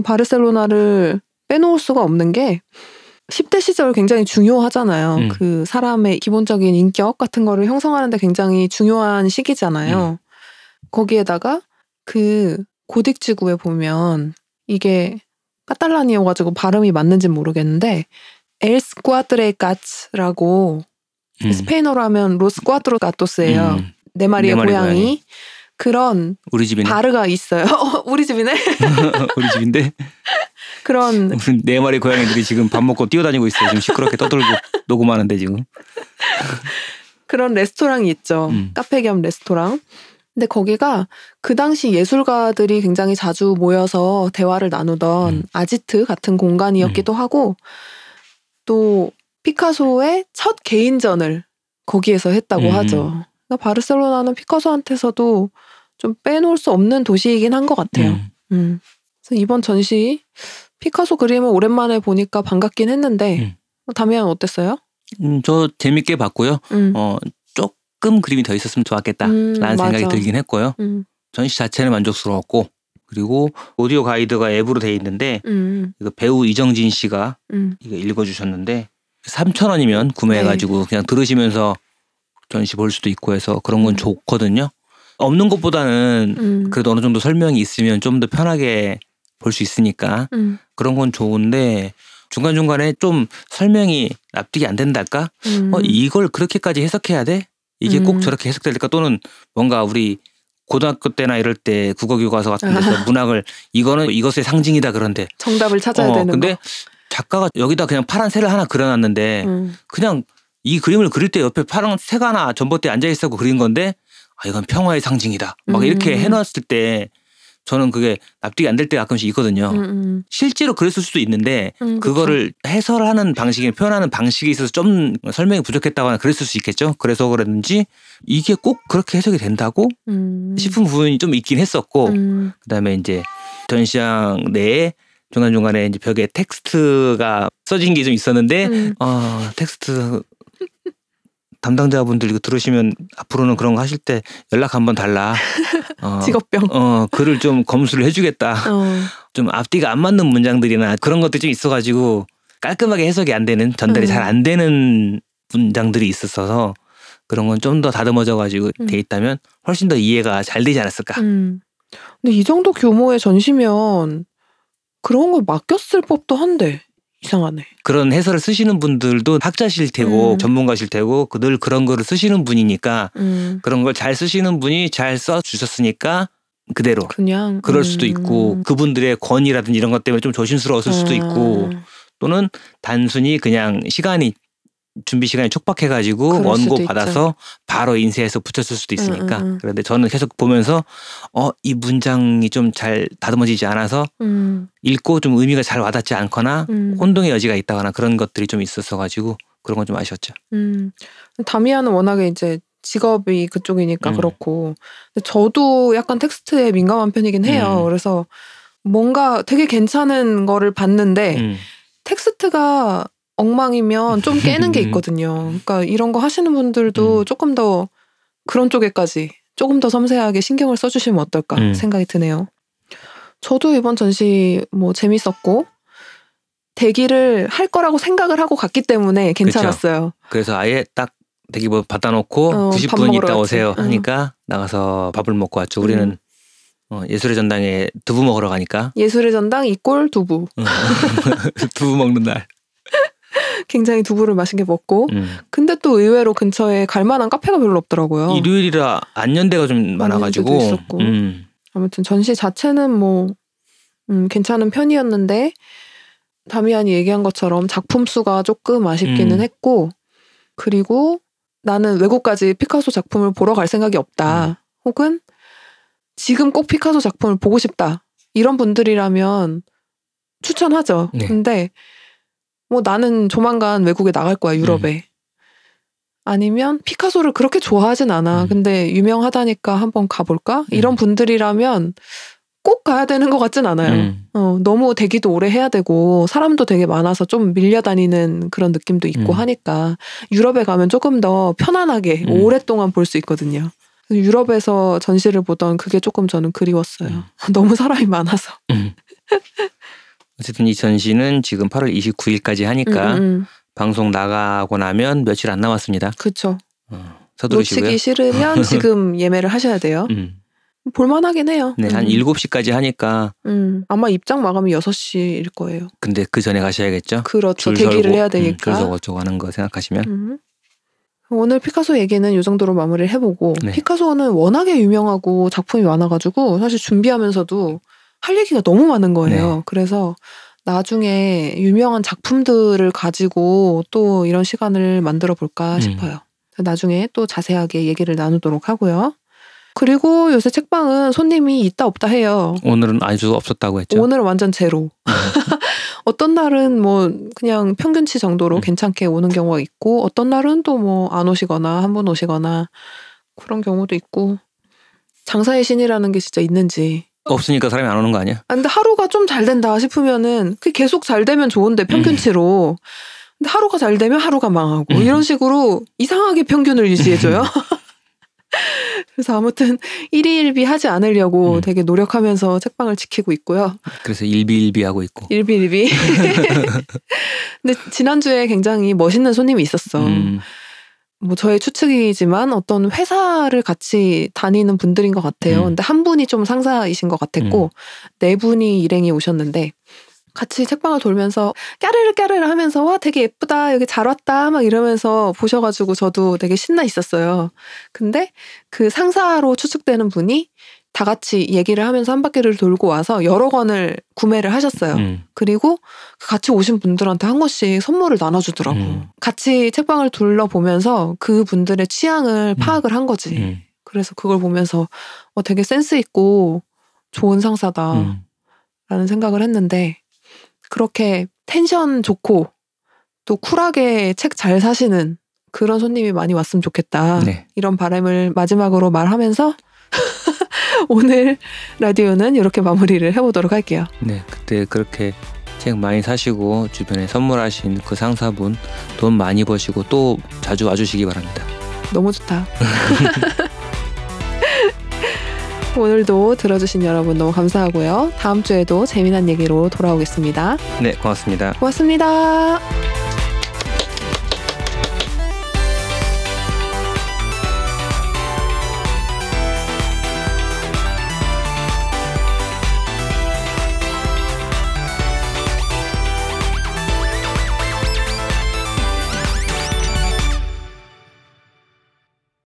바르셀로나를 빼놓을 수가 없는 게 십 대 시절 굉장히 중요하잖아요. 음. 그 사람의 기본적인 인격 같은 거를 형성하는 데 굉장히 중요한 시기잖아요. 음. 거기에다가 그 고딕 지구에 보면 이게 카탈라니어가지고 발음이 맞는지는 모르겠는데 엘스 쿠아트레 까츠라고 음. 스페인어로 하면 로스 쿠아트로 가토스예요. 음. 네 마리의 고양이. 고양이 그런 우리 집이네. 바르가 있어요. 우리 집이네. 우리 집인데 그런 무슨 네 마리 고양이들이 지금 밥 먹고 뛰어다니고 있어요. 지금 시끄럽게 떠들고 녹음하는데 지금 그런 레스토랑이 있죠. 음. 카페 겸 레스토랑. 근데 거기가 그 당시 예술가들이 굉장히 자주 모여서 대화를 나누던 음. 아지트 같은 공간이었기도 음. 하고 또 피카소의 첫 개인전을 거기에서 했다고 음. 하죠. 그러니까 바르셀로나는 피카소한테서도 좀 빼놓을 수 없는 도시이긴 한 것 같아요. 음. 음. 그래서 이번 전시 피카소 그림을 오랜만에 보니까 반갑긴 했는데 음. 다미안 어땠어요? 음, 저 재밌게 봤고요. 음. 어, 조금 그림이 더 있었으면 좋았겠다라는 음, 생각이 맞아. 들긴 했고요. 음. 전시 자체는 만족스러웠고 그리고 오디오 가이드가 앱으로 돼 있는데 음. 이거 배우 이정진 씨가 음. 이거 읽어주셨는데 삼천 원이면 구매해가지고 네. 그냥 들으시면서 전시 볼 수도 있고 해서 그런 건 음. 좋거든요. 없는 것보다는 음. 그래도 어느 정도 설명이 있으면 좀 더 편하게 볼 수 있으니까 음. 그런 건 좋은데 중간중간에 좀 설명이 납득이 안 된달까? 음. 어, 이걸 그렇게까지 해석해야 돼? 이게 음. 꼭 저렇게 해석될까? 또는 뭔가 우리 고등학교 때나 이럴 때 국어교과서 같은 데서 문학을 이거는 이것의 상징이다 그런데 정답을 찾아야 어, 되는 근데 거. 근데 작가가 여기다 그냥 파란 새를 하나 그려놨는데 음. 그냥 이 그림을 그릴 때 옆에 파란 새가 하나 전봇대에 앉아있어서 그린 건데 아 이건 평화의 상징이다. 막 음. 이렇게 해놨을 때 저는 그게 납득이 안 될 때가 가끔씩 있거든요. 음, 음. 실제로 그랬을 수도 있는데 음, 그거를 해설하는 방식이 표현하는 방식에 있어서 좀 설명이 부족했다거나 그랬을 수 있겠죠. 그래서 그랬는지 이게 꼭 그렇게 해석이 된다고 음. 싶은 부분이 좀 있긴 했었고 음. 그다음에 이제 전시장 내에 중간중간에 이제 벽에 텍스트가 써진 게 좀 있었는데 음. 어, 텍스트 담당자분들 이거 들으시면 앞으로는 그런 거 하실 때 연락 한번 달라. 어, 직업병. 어, 글을 좀 검수를 해주겠다. 어. 좀 앞뒤가 안 맞는 문장들이나 그런 것들이 좀 있어가지고 깔끔하게 해석이 안 되는, 전달이 음. 잘 안 되는 문장들이 있었어서 그런 건 좀 더 다듬어져가지고 음. 돼 있다면 훨씬 더 이해가 잘 되지 않았을까. 음. 근데 이 정도 규모의 전시면 그런 걸 맡겼을 법도 한데 이상하네. 그런 해설을 쓰시는 분들도 학자실 테고 음. 전문가실 테고 늘 그런 거를 쓰시는 분이니까 음. 그런 걸 잘 쓰시는 분이 잘 써주셨으니까 그대로 그냥 그럴 음. 수도 있고, 그분들의 권위라든지 이런 것 때문에 좀 조심스러웠을 음. 수도 있고, 또는 단순히 그냥 시간이 준비 시간이 촉박해가지고 원고 받아서 있죠. 바로 인쇄해서 붙였을 수도 있으니까. 음, 음. 그런데 저는 계속 보면서 어, 이 문장이 좀 잘 다듬어지지 않아서 음. 읽고 좀 의미가 잘 와닿지 않거나 음. 혼동의 여지가 있다거나 그런 것들이 좀 있었어가지고 그런 건 좀 아쉬웠죠. 음. 다미아는 워낙에 이제 직업이 그쪽이니까 음. 그렇고, 근데 저도 약간 텍스트에 민감한 편이긴 해요. 음. 그래서 뭔가 되게 괜찮은 거를 봤는데 음. 텍스트가 엉망이면 좀 깨는 게 있거든요. 그러니까 이런 거 하시는 분들도 음. 조금 더 그런 쪽에까지 조금 더 섬세하게 신경을 써주시면 어떨까 음. 생각이 드네요. 저도 이번 전시 뭐 재밌었고 대기를 할 거라고 생각을 하고 갔기 때문에 괜찮았어요. 그쵸? 그래서 아예 딱 대기 뭐 받아 놓고 어, 구십 분 있다 오세요 음. 하니까 나가서 밥을 먹고 왔죠. 우리는 음. 어, 예술의 전당에 두부 먹으러 가니까. 예술의 전당 이꼴 두부. 두부 먹는 날. 굉장히 두부를 맛있게 먹고 음. 근데 또 의외로 근처에 갈만한 카페가 별로 없더라고요. 일요일이라 안연대가 좀 많아가지고 있었고. 음. 아무튼 전시 자체는 뭐 음, 괜찮은 편이었는데 다미안이 얘기한 것처럼 작품 수가 조금 아쉽기는 음. 했고, 그리고 나는 외국까지 피카소 작품을 보러 갈 생각이 없다 음. 혹은 지금 꼭 피카소 작품을 보고 싶다 이런 분들이라면 추천하죠. 네. 근데 뭐 나는 조만간 외국에 나갈 거야, 유럽에. 음. 아니면 피카소를 그렇게 좋아하진 않아. 음. 근데 유명하다니까 한번 가볼까? 음. 이런 분들이라면 꼭 가야 되는 것 같진 않아요. 음. 어, 너무 대기도 오래 해야 되고 사람도 되게 많아서 좀 밀려다니는 그런 느낌도 있고 음. 하니까 유럽에 가면 조금 더 편안하게 음. 오랫동안 볼 수 있거든요. 유럽에서 전시를 보던 그게 조금 저는 그리웠어요. 음. 너무 사람이 많아서. 음. 어쨌든 이 전시는 지금 팔월 이십구일까지 하니까 음, 음. 방송 나가고 나면 며칠 안 남았습니다. 그렇죠. 어, 서두르시고요. 놓치기 싫으면 지금 예매를 하셔야 돼요. 음. 볼만하긴 해요. 네, 음. 한 일곱 시까지 하니까 음, 아마 입장 마감이 여섯 시일 거예요. 근데 그 전에 가셔야겠죠? 그렇죠. 대기를 설고, 해야 되니까. 음, 줄 서고 저거 하는 거 생각하시면. 음. 오늘 피카소 얘기는 이 정도로 마무리를 해보고 네. 피카소는 워낙에 유명하고 작품이 많아가지고 사실 준비하면서도 할 얘기가 너무 많은 거예요. 네. 그래서 나중에 유명한 작품들을 가지고 또 이런 시간을 만들어 볼까 음. 싶어요. 나중에 또 자세하게 얘기를 나누도록 하고요. 그리고 요새 책방은 손님이 있다 없다 해요. 오늘은 아주 없었다고 했죠. 오늘은 완전 제로. 어떤 날은 뭐 그냥 평균치 정도로 음. 괜찮게 오는 경우가 있고, 어떤 날은 또 뭐 안 오시거나 한 분 오시거나 그런 경우도 있고, 장사의 신이라는 게 진짜 있는지. 없으니까 사람이 안 오는 거 아니야? 아, 근데 하루가 좀 잘 된다 싶으면은 그게 계속 잘 되면 좋은데 평균치로. 근데 하루가 잘 되면 하루가 망하고 이런 식으로 이상하게 평균을 유지해줘요. 그래서 아무튼 일희일비 하지 않으려고 음. 되게 노력하면서 책방을 지키고 있고요. 그래서 일비일비 하고 있고. 일비일비. 근데 지난주에 굉장히 멋있는 손님이 있었어. 음. 뭐 저의 추측이지만 어떤 회사를 같이 다니는 분들인 것 같아요. 음. 근데 한 분이 좀 상사이신 것 같았고 음. 네 분이 일행이 오셨는데 같이 책방을 돌면서 까르르 까르르 하면서 와 되게 예쁘다 여기 잘 왔다 막 이러면서 보셔가지고 저도 되게 신나 있었어요. 근데 그 상사로 추측되는 분이 다 같이 얘기를 하면서 한 바퀴를 돌고 와서 여러 권을 구매를 하셨어요. 음. 그리고 같이 오신 분들한테 한 권씩 선물을 나눠주더라고. 음. 같이 책방을 둘러보면서 그분들의 취향을 음. 파악을 한 거지. 음. 그래서 그걸 보면서 어, 되게 센스 있고 좋은 상사다 음. 라는 생각을 했는데, 그렇게 텐션 좋고 또 쿨하게 책 잘 사시는 그런 손님이 많이 왔으면 좋겠다. 네. 이런 바람을 마지막으로 말하면서 오늘 라디오는 이렇게 마무리를 해보도록 할게요. 네, 그때 그렇게 책 많이 사시고 주변에 선물하신 그 상사분 돈 많이 버시고 또 자주 와주시기 바랍니다. 너무 좋다. 오늘도 들어주신 여러분 너무 감사하고요. 다음 주에도 재미난 얘기로 돌아오겠습니다. 네, 고맙습니다. 고맙습니다.